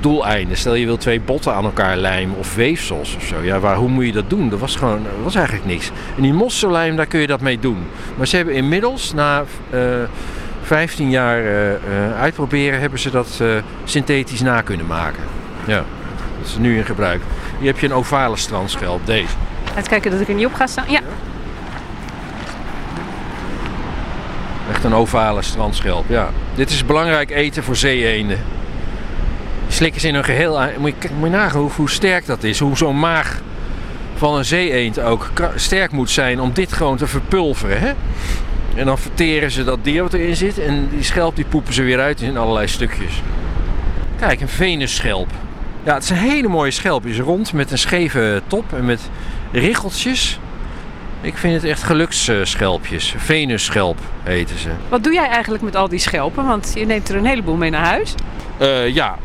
doeleinden. Stel je wil twee botten aan elkaar lijmen of weefsels of zo. Ja, waar, hoe moet je dat doen? Dat was gewoon, dat was eigenlijk niks. En die mossellijm, daar kun je dat mee doen. Maar ze hebben inmiddels, na uh, vijftien jaar uh, uitproberen, hebben ze dat uh, synthetisch na kunnen maken. Ja, dat is nu in gebruik. Hier heb je een ovale strandschelp, deze. Even kijken dat ik er niet op ga staan. Ja. Echt een ovale strandschelp, ja. Dit is belangrijk eten voor zeeënden. Slikken ze in hun geheel aan. Moet je, moet je nagaan hoe, hoe sterk dat is. Hoe zo'n maag van een zeeëend ook sterk moet zijn om dit gewoon te verpulveren. Hè? En dan verteren ze dat dier wat erin zit. En die schelp die poepen ze weer uit in allerlei stukjes. Kijk, een venusschelp. Ja, het is een hele mooie schelp. Is rond met een scheve top en met richeltjes. Ik vind het echt geluksschelpjes. Venusschelp heten ze. Wat doe jij eigenlijk met al die schelpen? Want je neemt er een heleboel mee naar huis. Uh, ja.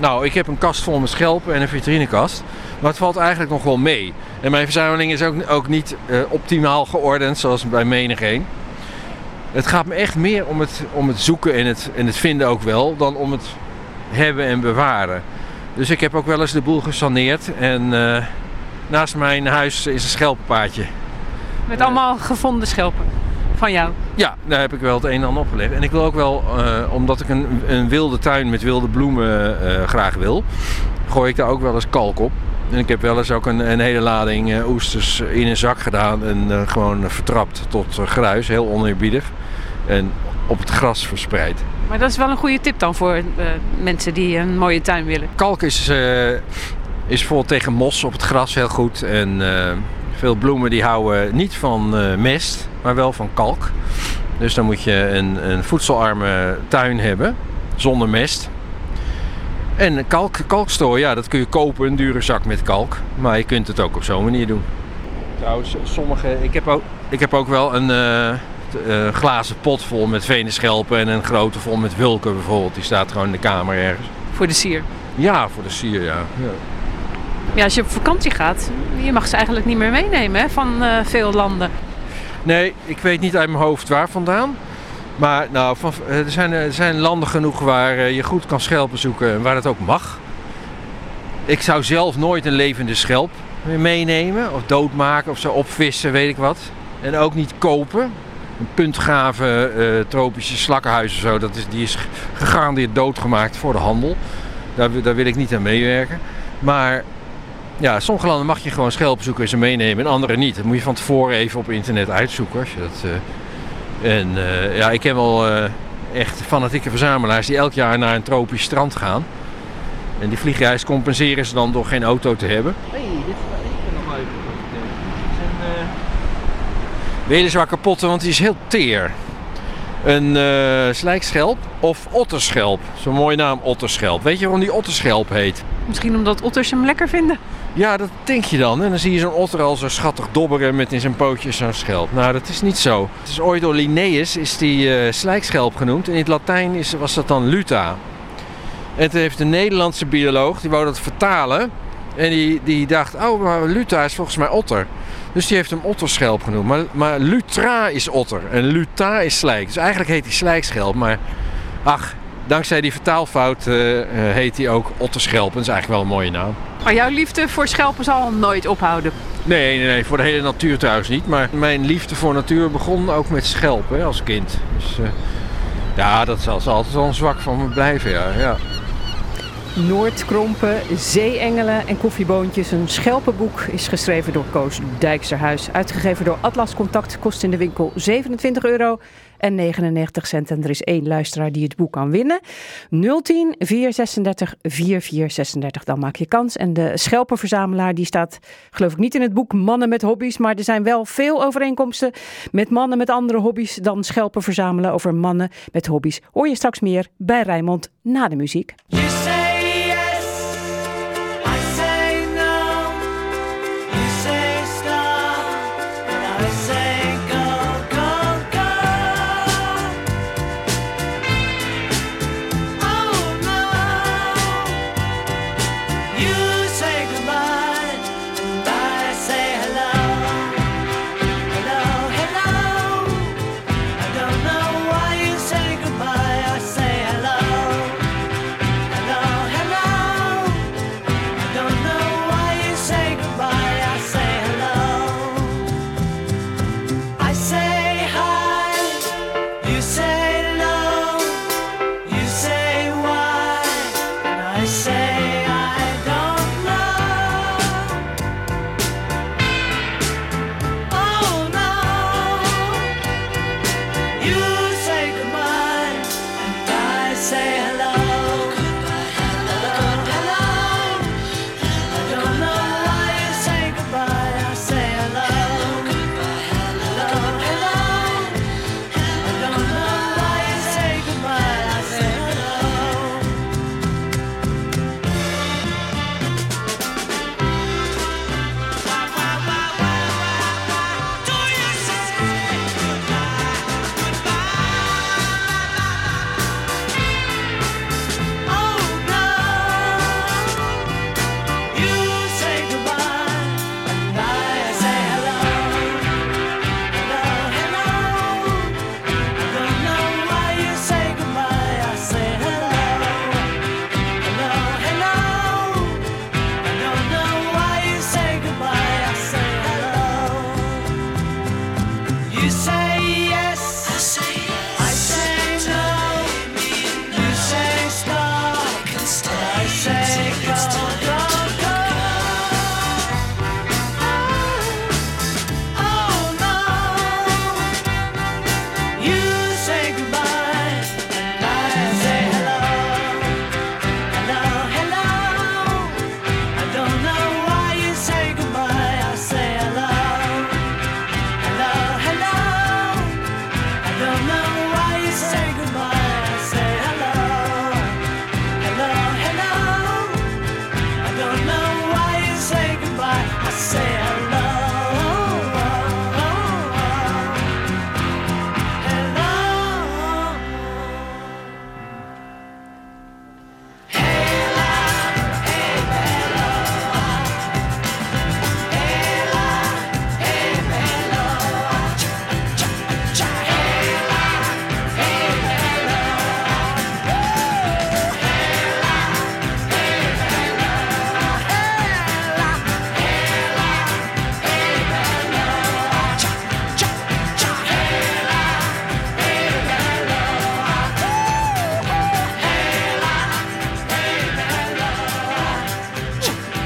Nou, ik heb een kast vol met schelpen en een vitrinekast. Maar het valt eigenlijk nog wel mee. En mijn verzameling is ook, ook niet uh, optimaal geordend, zoals bij menigeen. Het gaat me echt meer om het, om het zoeken en het, en het vinden ook wel, dan om het hebben en bewaren. Dus ik heb ook wel eens de boel gesaneerd. En uh, naast mijn huis is een schelpenpaadje. Met uh, allemaal gevonden schelpen van jou? Ja, daar heb ik wel het een en ander opgelegd. En ik wil ook wel, uh, omdat ik een, een wilde tuin met wilde bloemen uh, graag wil, gooi ik daar ook wel eens kalk op. En ik heb wel eens ook een, een hele lading uh, oesters in een zak gedaan en uh, gewoon vertrapt tot uh, gruis. Heel oneerbiedig. En op het gras verspreid. Maar dat is wel een goede tip dan voor uh, mensen die een mooie tuin willen. Kalk is, uh, is bijvoorbeeld tegen mos op het gras heel goed. En uh, veel bloemen die houden niet van uh, mest, maar wel van kalk. Dus dan moet je een, een voedselarme tuin hebben, zonder mest. En kalk, kalkstooi, ja, dat kun je kopen, een dure zak met kalk. Maar je kunt het ook op zo'n manier doen. Trouwens, sommige, ik heb ook, ik heb ook wel een uh, t, uh, glazen pot vol met venenschelpen en een grote vol met wulken bijvoorbeeld. Die staat gewoon in de kamer ergens. Voor de sier? Ja, voor de sier, ja. ja. Ja, als je op vakantie gaat, je mag ze eigenlijk niet meer meenemen, hè, van uh, veel landen. Nee, ik weet niet uit mijn hoofd waar vandaan. Maar nou, van, er, zijn, er zijn landen genoeg waar je goed kan schelpen zoeken en waar dat ook mag. Ik zou zelf nooit een levende schelp meenemen of doodmaken of zo, opvissen, weet ik wat. En ook niet kopen. Een puntgave uh, tropische slakkenhuis of zo, dat is, die is gegarandeerd doodgemaakt voor de handel. Daar, daar wil ik niet aan meewerken. Maar ja, sommige landen mag je gewoon schelpen zoeken en ze meenemen en andere niet. Dat moet je van tevoren even op internet uitzoeken. Als je dat, uh... En uh, ja, ik ken wel uh, echt fanatieke verzamelaars die elk jaar naar een tropisch strand gaan. En die vliegreis compenseren ze dan door geen auto te hebben. Hé, hey, dit is nog even. Weliswaar kapotte, want die is heel teer. Een uh, slijkschelp of otterschelp. Zo'n mooie naam, otterschelp. Weet je waarom die otterschelp heet? Misschien omdat otters hem lekker vinden. Ja, dat denk je dan. En dan zie je zo'n otter al zo schattig dobberen met in zijn pootjes zo'n schelp. Nou, dat is niet zo. Het is ooit door Linnaeus is die uh, slijkschelp genoemd. En in het Latijn is, was dat dan luta. En toen heeft een Nederlandse bioloog, die wou dat vertalen. En die, die dacht, oh, maar luta is volgens mij otter. Dus die heeft hem otterschelp genoemd. Maar, maar lutra is otter en luta is slijk. Dus eigenlijk heet hij slijkschelp. Maar ach, dankzij die vertaalfout uh, heet hij ook otterschelp. En dat is eigenlijk wel een mooie naam. Maar jouw liefde voor schelpen zal nooit ophouden? Nee, nee, nee, voor de hele natuur trouwens niet. Maar mijn liefde voor natuur begon ook met schelpen, hè, als kind. Dus uh, ja, dat zal altijd wel een zwak van me blijven, ja. ja. Noordkrompen, zeeengelen en koffieboontjes. Een schelpenboek is geschreven door Koos Dijksterhuis. Uitgegeven door Atlas Contact. Kost in de winkel zevenentwintig euro en negenennegentig cent. En er is één luisteraar die het boek kan winnen. nul tien, vier drie zes, vier vier drie zes. Dan maak je kans. En de schelpenverzamelaar die staat, geloof ik, niet in het boek Mannen met hobby's. Maar er zijn wel veel overeenkomsten met mannen met andere hobby's dan schelpen verzamelen. Over mannen met hobby's hoor je straks meer bij Rijnmond na de muziek. No.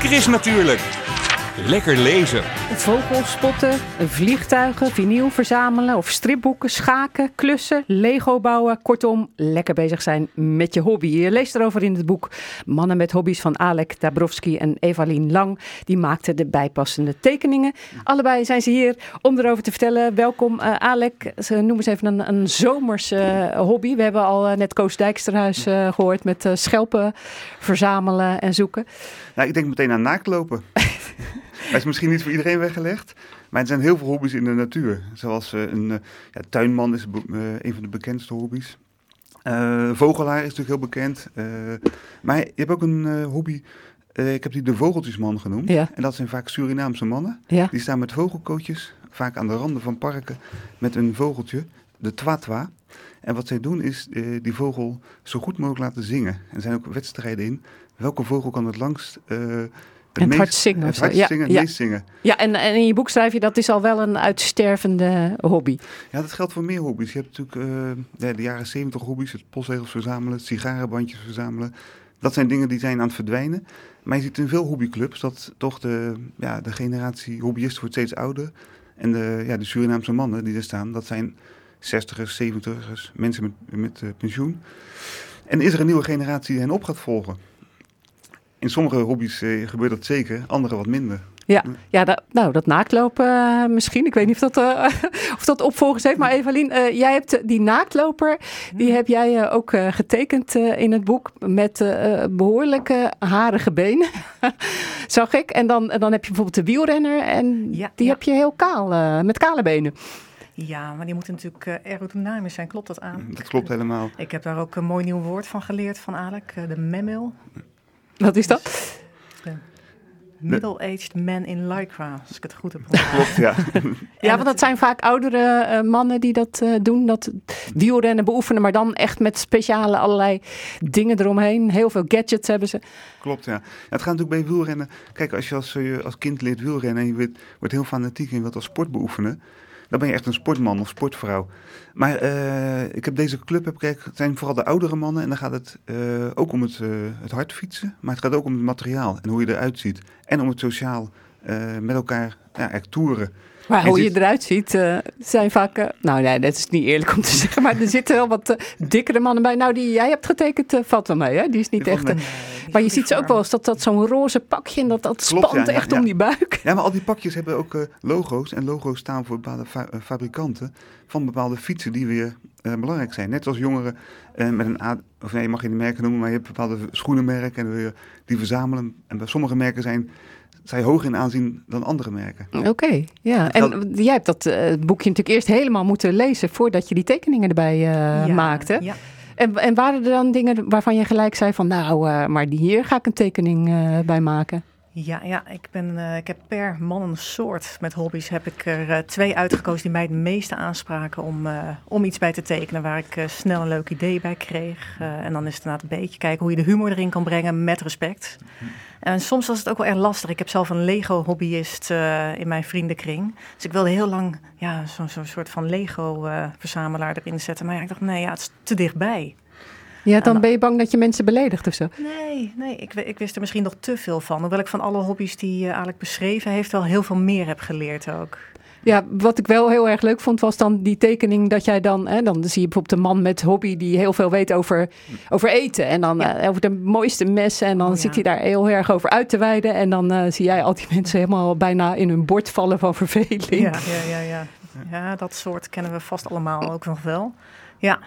Chris natuurlijk. Lekker lezen. Vogels spotten, vliegtuigen, vinyl verzamelen of stripboeken, schaken, klussen, Lego bouwen. Kortom, lekker bezig zijn met je hobby. Je leest erover in het boek Mannen met hobby's van Alek Dabrowski en Evalien Lang. Die maakten de bijpassende tekeningen. Allebei zijn ze hier om erover te vertellen. Welkom uh, Alek. Ze noemen ze even een, een zomers uh, hobby. We hebben al uh, net Koos Dijksterhuis uh, gehoord met uh, schelpen verzamelen en zoeken. Nou, ik denk meteen aan naaktlopen. Hij is misschien niet voor iedereen weggelegd, maar er zijn heel veel hobby's in de natuur. Zoals uh, een uh, ja, tuinman is be- uh, een van de bekendste hobby's. Uh, vogelaar is natuurlijk heel bekend. Uh, maar je hebt ook een uh, hobby, uh, ik heb die de vogeltjesman genoemd. Ja. En dat zijn vaak Surinaamse mannen. Ja. Die staan met vogelkootjes, vaak aan de randen van parken, met een vogeltje, de twatwa. En wat zij doen is uh, die vogel zo goed mogelijk laten zingen. Er zijn ook wedstrijden in. Welke vogel kan het langst... Uh, Het en het meest, hard zingen. Het hard ja, zingen, ja. zingen. Ja, en, en in je boek schrijf je dat is al wel een uitstervende hobby. Ja, dat geldt voor meer hobby's. Je hebt natuurlijk uh, de, de jaren zeventig hobby's, het postzegels verzamelen, sigarenbandjes verzamelen. Dat zijn dingen die zijn aan het verdwijnen. Maar je ziet in veel hobbyclubs dat toch de, ja, de generatie hobbyisten wordt steeds ouder. En de, ja, de Surinaamse mannen die er staan, dat zijn zestigers, zeventigers, mensen met, met uh, pensioen. En is er een nieuwe generatie die hen op gaat volgen? In sommige hobby's uh, gebeurt dat zeker, andere wat minder. Ja, ja dat, nou, dat naaktlopen uh, misschien. Ik weet niet of dat, uh, of dat opvolgers heeft. Maar Evalien, uh, jij hebt die naaktloper, die heb jij uh, ook uh, getekend uh, in het boek met uh, behoorlijke harige benen. Zag ik. En dan, dan heb je bijvoorbeeld de wielrenner en ja, die ja. heb je heel kaal, uh, met kale benen. Ja, maar die moeten natuurlijk aerodynamisch zijn. Klopt dat aan? Dat klopt helemaal. Ik heb daar ook een mooi nieuw woord van geleerd van Alek, de memmel. Wat is dat? Middle-aged man in lycra, als ik het goed heb gehoord. Klopt, ja. Ja, want dat zijn vaak oudere uh, mannen die dat uh, doen. Dat wielrennen beoefenen, maar dan echt met speciale allerlei dingen eromheen. Heel veel gadgets hebben ze. Klopt, ja. Ja, het gaat natuurlijk bij wielrennen. Kijk, als je als, uh, als kind leert wielrennen en je wordt, wordt heel fanatiek en je wilt als sport beoefenen. Dan ben je echt een sportman of sportvrouw. Maar uh, ik heb deze club, heb, kijk, het zijn vooral de oudere mannen. En dan gaat het uh, ook om het, uh, het hard fietsen. Maar het gaat ook om het materiaal en hoe je eruit ziet. En om het sociaal uh, met elkaar ja, echt toeren. Maar en hoe zit... je eruit ziet, uh, zijn vaak... Uh, nou nee, dat is niet eerlijk om te zeggen. Maar er zitten wel wat uh, dikkere mannen bij. Nou, die jij hebt getekend, uh, valt wel mee. Hè? Die is niet die echt... Een... Maar je ziet ze ook wel eens, dat, dat zo'n roze pakje en dat, dat spant ja, ja, echt ja. om die buik. Ja, maar al die pakjes hebben ook uh, logo's. En logo's staan voor bepaalde fa- uh, fabrikanten van bepaalde fietsen die weer uh, belangrijk zijn. Net als jongeren uh, met een... A- of nee, je mag geen merken noemen, maar je hebt bepaalde schoenenmerken en weer, die verzamelen. En bij sommige merken zijn... zij hoger in aanzien dan andere merken. Oké, okay, ja. En dat, jij hebt dat uh, boekje natuurlijk eerst helemaal moeten lezen... voordat je die tekeningen erbij uh, ja, maakte. Ja. En, en waren er dan dingen waarvan je gelijk zei van... nou, uh, maar hier ga ik een tekening uh, bij maken? Ja, ja ik, ben, uh, ik heb per mannensoort met hobby's... heb ik er uh, twee uitgekozen die mij het meeste aanspraken... om, uh, om iets bij te tekenen waar ik uh, snel een leuk idee bij kreeg. Uh, en dan is het inderdaad een beetje kijken hoe je de humor erin kan brengen met respect... En soms was het ook wel erg lastig. Ik heb zelf een Lego-hobbyist uh, in mijn vriendenkring. Dus ik wilde heel lang ja, zo, zo'n soort van Lego-verzamelaar uh, erin zetten. Maar ja, ik dacht, nee, ja, het is te dichtbij. Ja, dan ben je bang dat je mensen beledigt of zo? Nee, nee ik, ik wist er misschien nog te veel van. Hoewel ik van alle hobby's die uh, Alek beschreven heeft, wel heel veel meer heb geleerd ook. Ja, wat ik wel heel erg leuk vond was dan die tekening dat jij dan... Hè, dan zie je bijvoorbeeld een man met hobby die heel veel weet over, over eten. En dan ja. uh, over de mooiste messen. En dan oh, zit hij ja. daar heel erg over uit te weiden. En dan uh, zie jij al die mensen helemaal bijna in hun bord vallen van verveling. Ja, ja, ja, ja. ja dat soort kennen we vast allemaal ook nog wel. Ja,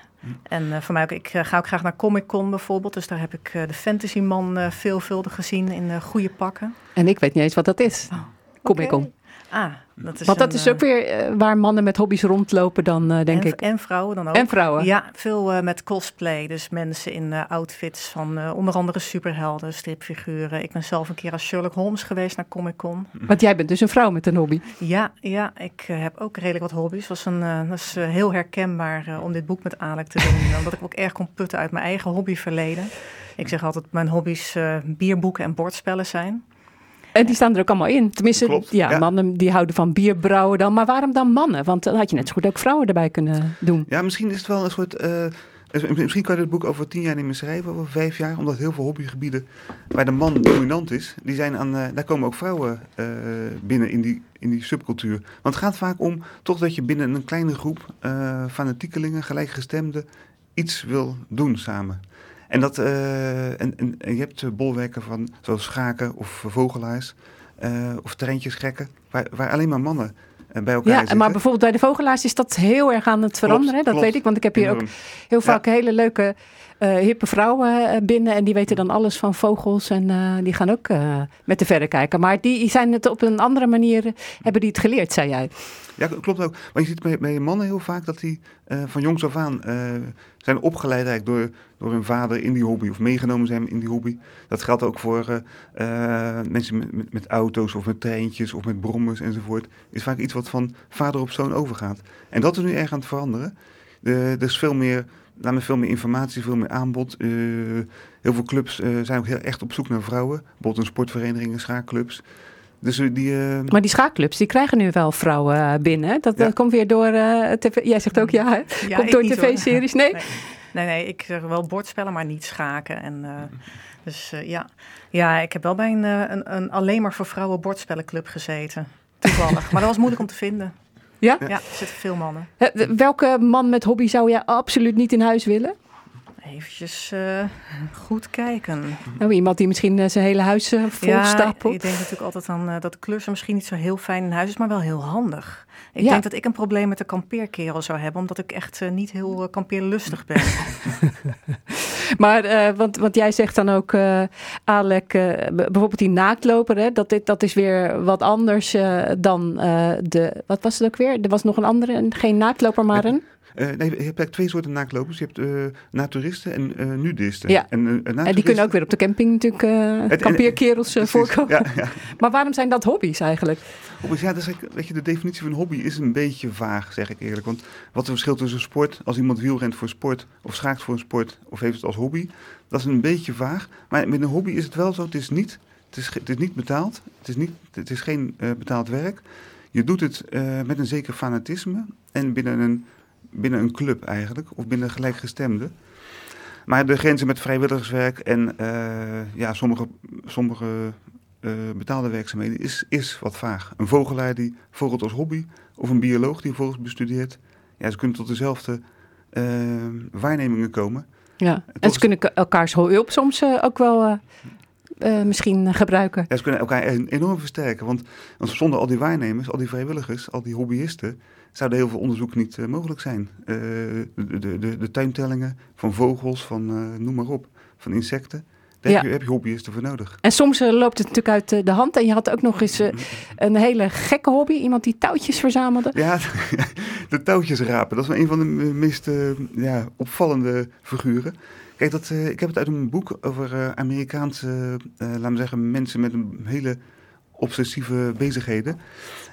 en uh, voor mij ook, ik uh, ga ook graag naar Comic-Con bijvoorbeeld. Dus daar heb ik uh, de fantasyman uh, veelvuldig gezien in uh, goede pakken. En ik weet niet eens wat dat is. Oh, Comic-Con. Okay. Ah, dat is Want dat een, is ook weer uh, waar mannen met hobby's rondlopen dan, uh, denk en, ik. En vrouwen dan ook. En vrouwen. Ja, veel uh, met cosplay. Dus mensen in uh, outfits van uh, onder andere superhelden, stripfiguren. Ik ben zelf een keer als Sherlock Holmes geweest naar Comic-Con. Want jij bent dus een vrouw met een hobby. Ja, ja ik uh, heb ook redelijk wat hobby's. Was een, uh, was uh, heel herkenbaar uh, om dit boek met Alek te doen. Omdat ik ook erg kon putten uit mijn eigen hobbyverleden. Ik zeg altijd, mijn hobby's uh, bierboeken en bordspellen zijn. En die staan er ook allemaal in. Tenminste, Klopt, ja, ja. mannen die houden van bier brouwen dan. Maar waarom dan mannen? Want dan had je net zo goed ook vrouwen erbij kunnen doen. Ja, misschien is het wel een soort uh, En misschien kan je dit boek over tien jaar niet meer schrijven, over vijf jaar, omdat heel veel hobbygebieden waar de man dominant is, die zijn aan, uh, daar komen ook vrouwen uh, binnen in die, in die subcultuur. Want het gaat vaak om toch dat je binnen een kleine groep uh, fanatiekelingen, gelijkgestemden, iets wil doen samen. En, dat, uh, en, en, en je hebt bolwerken van zoals schaken of vogelaars uh, of terreintjesgekken, waar, waar alleen maar mannen bij elkaar ja, zitten. Maar bijvoorbeeld bij de vogelaars is dat heel erg aan het veranderen. Klopt, dat klopt. Weet ik, want ik heb hier ook heel vaak ja. hele leuke uh, hippe vrouwen binnen. En die weten dan alles van vogels. En uh, die gaan ook uh, met de verre kijken. Maar die zijn het op een andere manier, hebben die het geleerd, zei jij. Ja, klopt ook. Want je ziet bij, bij mannen heel vaak dat die uh, van jongs af aan uh, zijn opgeleid eigenlijk door, door hun vader in die hobby. Of meegenomen zijn in die hobby. Dat geldt ook voor uh, uh, mensen met, met, met auto's of met treintjes of met brommers enzovoort. Is vaak iets wat van vader op zoon overgaat. En dat is nu erg aan het veranderen. Uh, er is veel meer, laat me veel meer informatie, veel meer aanbod. Uh, heel veel clubs uh, zijn ook heel echt op zoek naar vrouwen. Bijvoorbeeld een sportvereniging, een schaakclubs. Dus die, uh... Maar die schaakclubs, die krijgen nu wel vrouwen binnen. Dat, ja. dat komt weer door uh, tv. Jij zegt ook ja, hè? Ja komt door tv-series. Nee? Nee. nee, nee, ik zeg wel bordspellen, maar niet schaken. En, uh, dus uh, ja. ja, ik heb wel bij een, een, een alleen maar voor vrouwen bordspellenclub gezeten. Toevallig. Maar dat was moeilijk om te vinden. Ja? Ja, er zitten veel mannen. Uh, welke man met hobby zou jij absoluut niet in huis willen? Eventjes uh, goed kijken. Nou, iemand die misschien uh, zijn hele huis uh, vol ja, stapelt. Ik denk natuurlijk altijd aan uh, dat de klusser misschien niet zo heel fijn in huis is, maar wel heel handig. Ik ja. denk dat ik een probleem met de kampeerkerel zou hebben, omdat ik echt uh, niet heel uh, kampeerlustig ben. Maar, uh, want, want jij zegt dan ook, uh, Alek, uh, bijvoorbeeld die naaktloper, hè, dat, dit, dat is weer wat anders uh, dan uh, de... Wat was het ook weer? Er was nog een andere, geen naaktloper, maar een... Uh, nee, je hebt eigenlijk twee soorten naaktlopers. Je hebt uh, naturisten en uh, nudisten. Ja. En, uh, naturisten... en die kunnen ook weer op de camping natuurlijk uh, kampeerkerels uh, voorkomen. Ja, ja. Maar waarom zijn dat hobby's eigenlijk? Hobby's, ja, dat is, weet je, de definitie van hobby is een beetje vaag, zeg ik eerlijk. Want wat het verschil tussen sport, als iemand wielrent voor sport of schaakt voor een sport of heeft het als hobby, dat is een beetje vaag. Maar met een hobby is het wel zo, het is niet, het is, het is niet betaald, het is, niet, het is geen uh, betaald werk. Je doet het uh, met een zeker fanatisme en binnen een Binnen een club eigenlijk, of binnen gelijkgestemden. Maar de grenzen met vrijwilligerswerk en uh, ja, sommige, sommige uh, betaalde werkzaamheden is, is wat vaag. Een vogelaar die vogelt als hobby, of een bioloog die vogels bestudeert. Ja, ze kunnen tot dezelfde uh, waarnemingen komen. Ja, en, en ze kunnen elkaars hulp soms uh, ook wel... Uh... Uh, misschien gebruiken. Ja, ze kunnen elkaar enorm versterken. Want, want zonder al die waarnemers, al die vrijwilligers, al die hobbyisten, zouden heel veel onderzoek niet uh, mogelijk zijn. Uh, de, de, de, de tuintellingen van vogels, van uh, noem maar op, van insecten. Daar ja. heb, je, heb je hobbyisten voor nodig. En soms uh, loopt het natuurlijk uit uh, de hand. En je had ook nog eens uh, een hele gekke hobby. Iemand die touwtjes verzamelde. Ja, de touwtjes rapen. Dat is wel een van de meest uh, ja, opvallende figuren. Kijk, dat, uh, ik heb het uit een boek over uh, Amerikaanse, uh, laten we zeggen, mensen met een hele obsessieve bezigheden.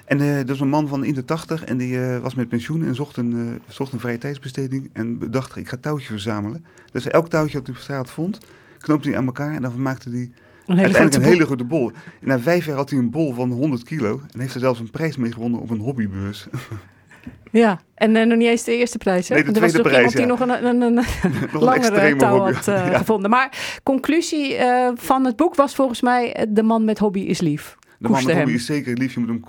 En uh, dat is een man van in de tachtig en die uh, was met pensioen en zocht een, uh, zocht een vrije tijdsbesteding. En bedacht, ik ga touwtjes verzamelen. Dus elk touwtje dat hij op straat vond, knoopte hij aan elkaar en dan maakte hij een uiteindelijk een hele goede bol. En na vijf jaar had hij een bol van honderd kilo en heeft er zelfs een prijs mee gewonnen op een hobbybeurs. Ja, en uh, nog niet eens de eerste prijs. Hè? Nee, de tweede er was nog prijs, iemand ja. die nog een, een, een nog langere een touw hobby. had uh, ja. gevonden. Maar conclusie uh, van het boek was volgens mij: de man met hobby is lief. De Koester man met hobby hem. is zeker lief, je moet hem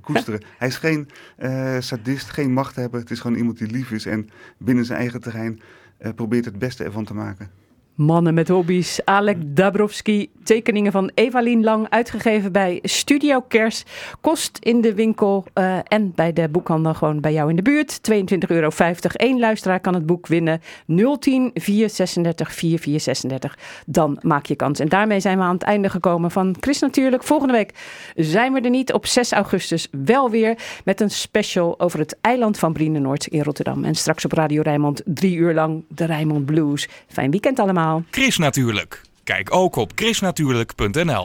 koesteren. Ja. Hij is geen uh, sadist, geen machthebber. Het is gewoon iemand die lief is en binnen zijn eigen terrein uh, probeert het beste ervan te maken. Mannen met hobby's, Alek Dabrowski, tekeningen van Evalien Lang, uitgegeven bij Studio Kers. Kost in de winkel uh, en bij de boekhandel gewoon bij jou in de buurt. tweeëntwintig euro vijftig. Eén luisteraar kan het boek winnen. nul tien, vier drie zes, vier vier drie zes. Dan maak je kans. En daarmee zijn we aan het einde gekomen van Chris Natuurlijk. Volgende week zijn we er niet. Op zes augustus wel weer met een special over het eiland van Brienenoord in Rotterdam. En straks op Radio Rijnmond drie uur lang de Rijnmond Blues. Fijn weekend allemaal. Chris Natuurlijk. Kijk ook op chris natuurlijk punt n l.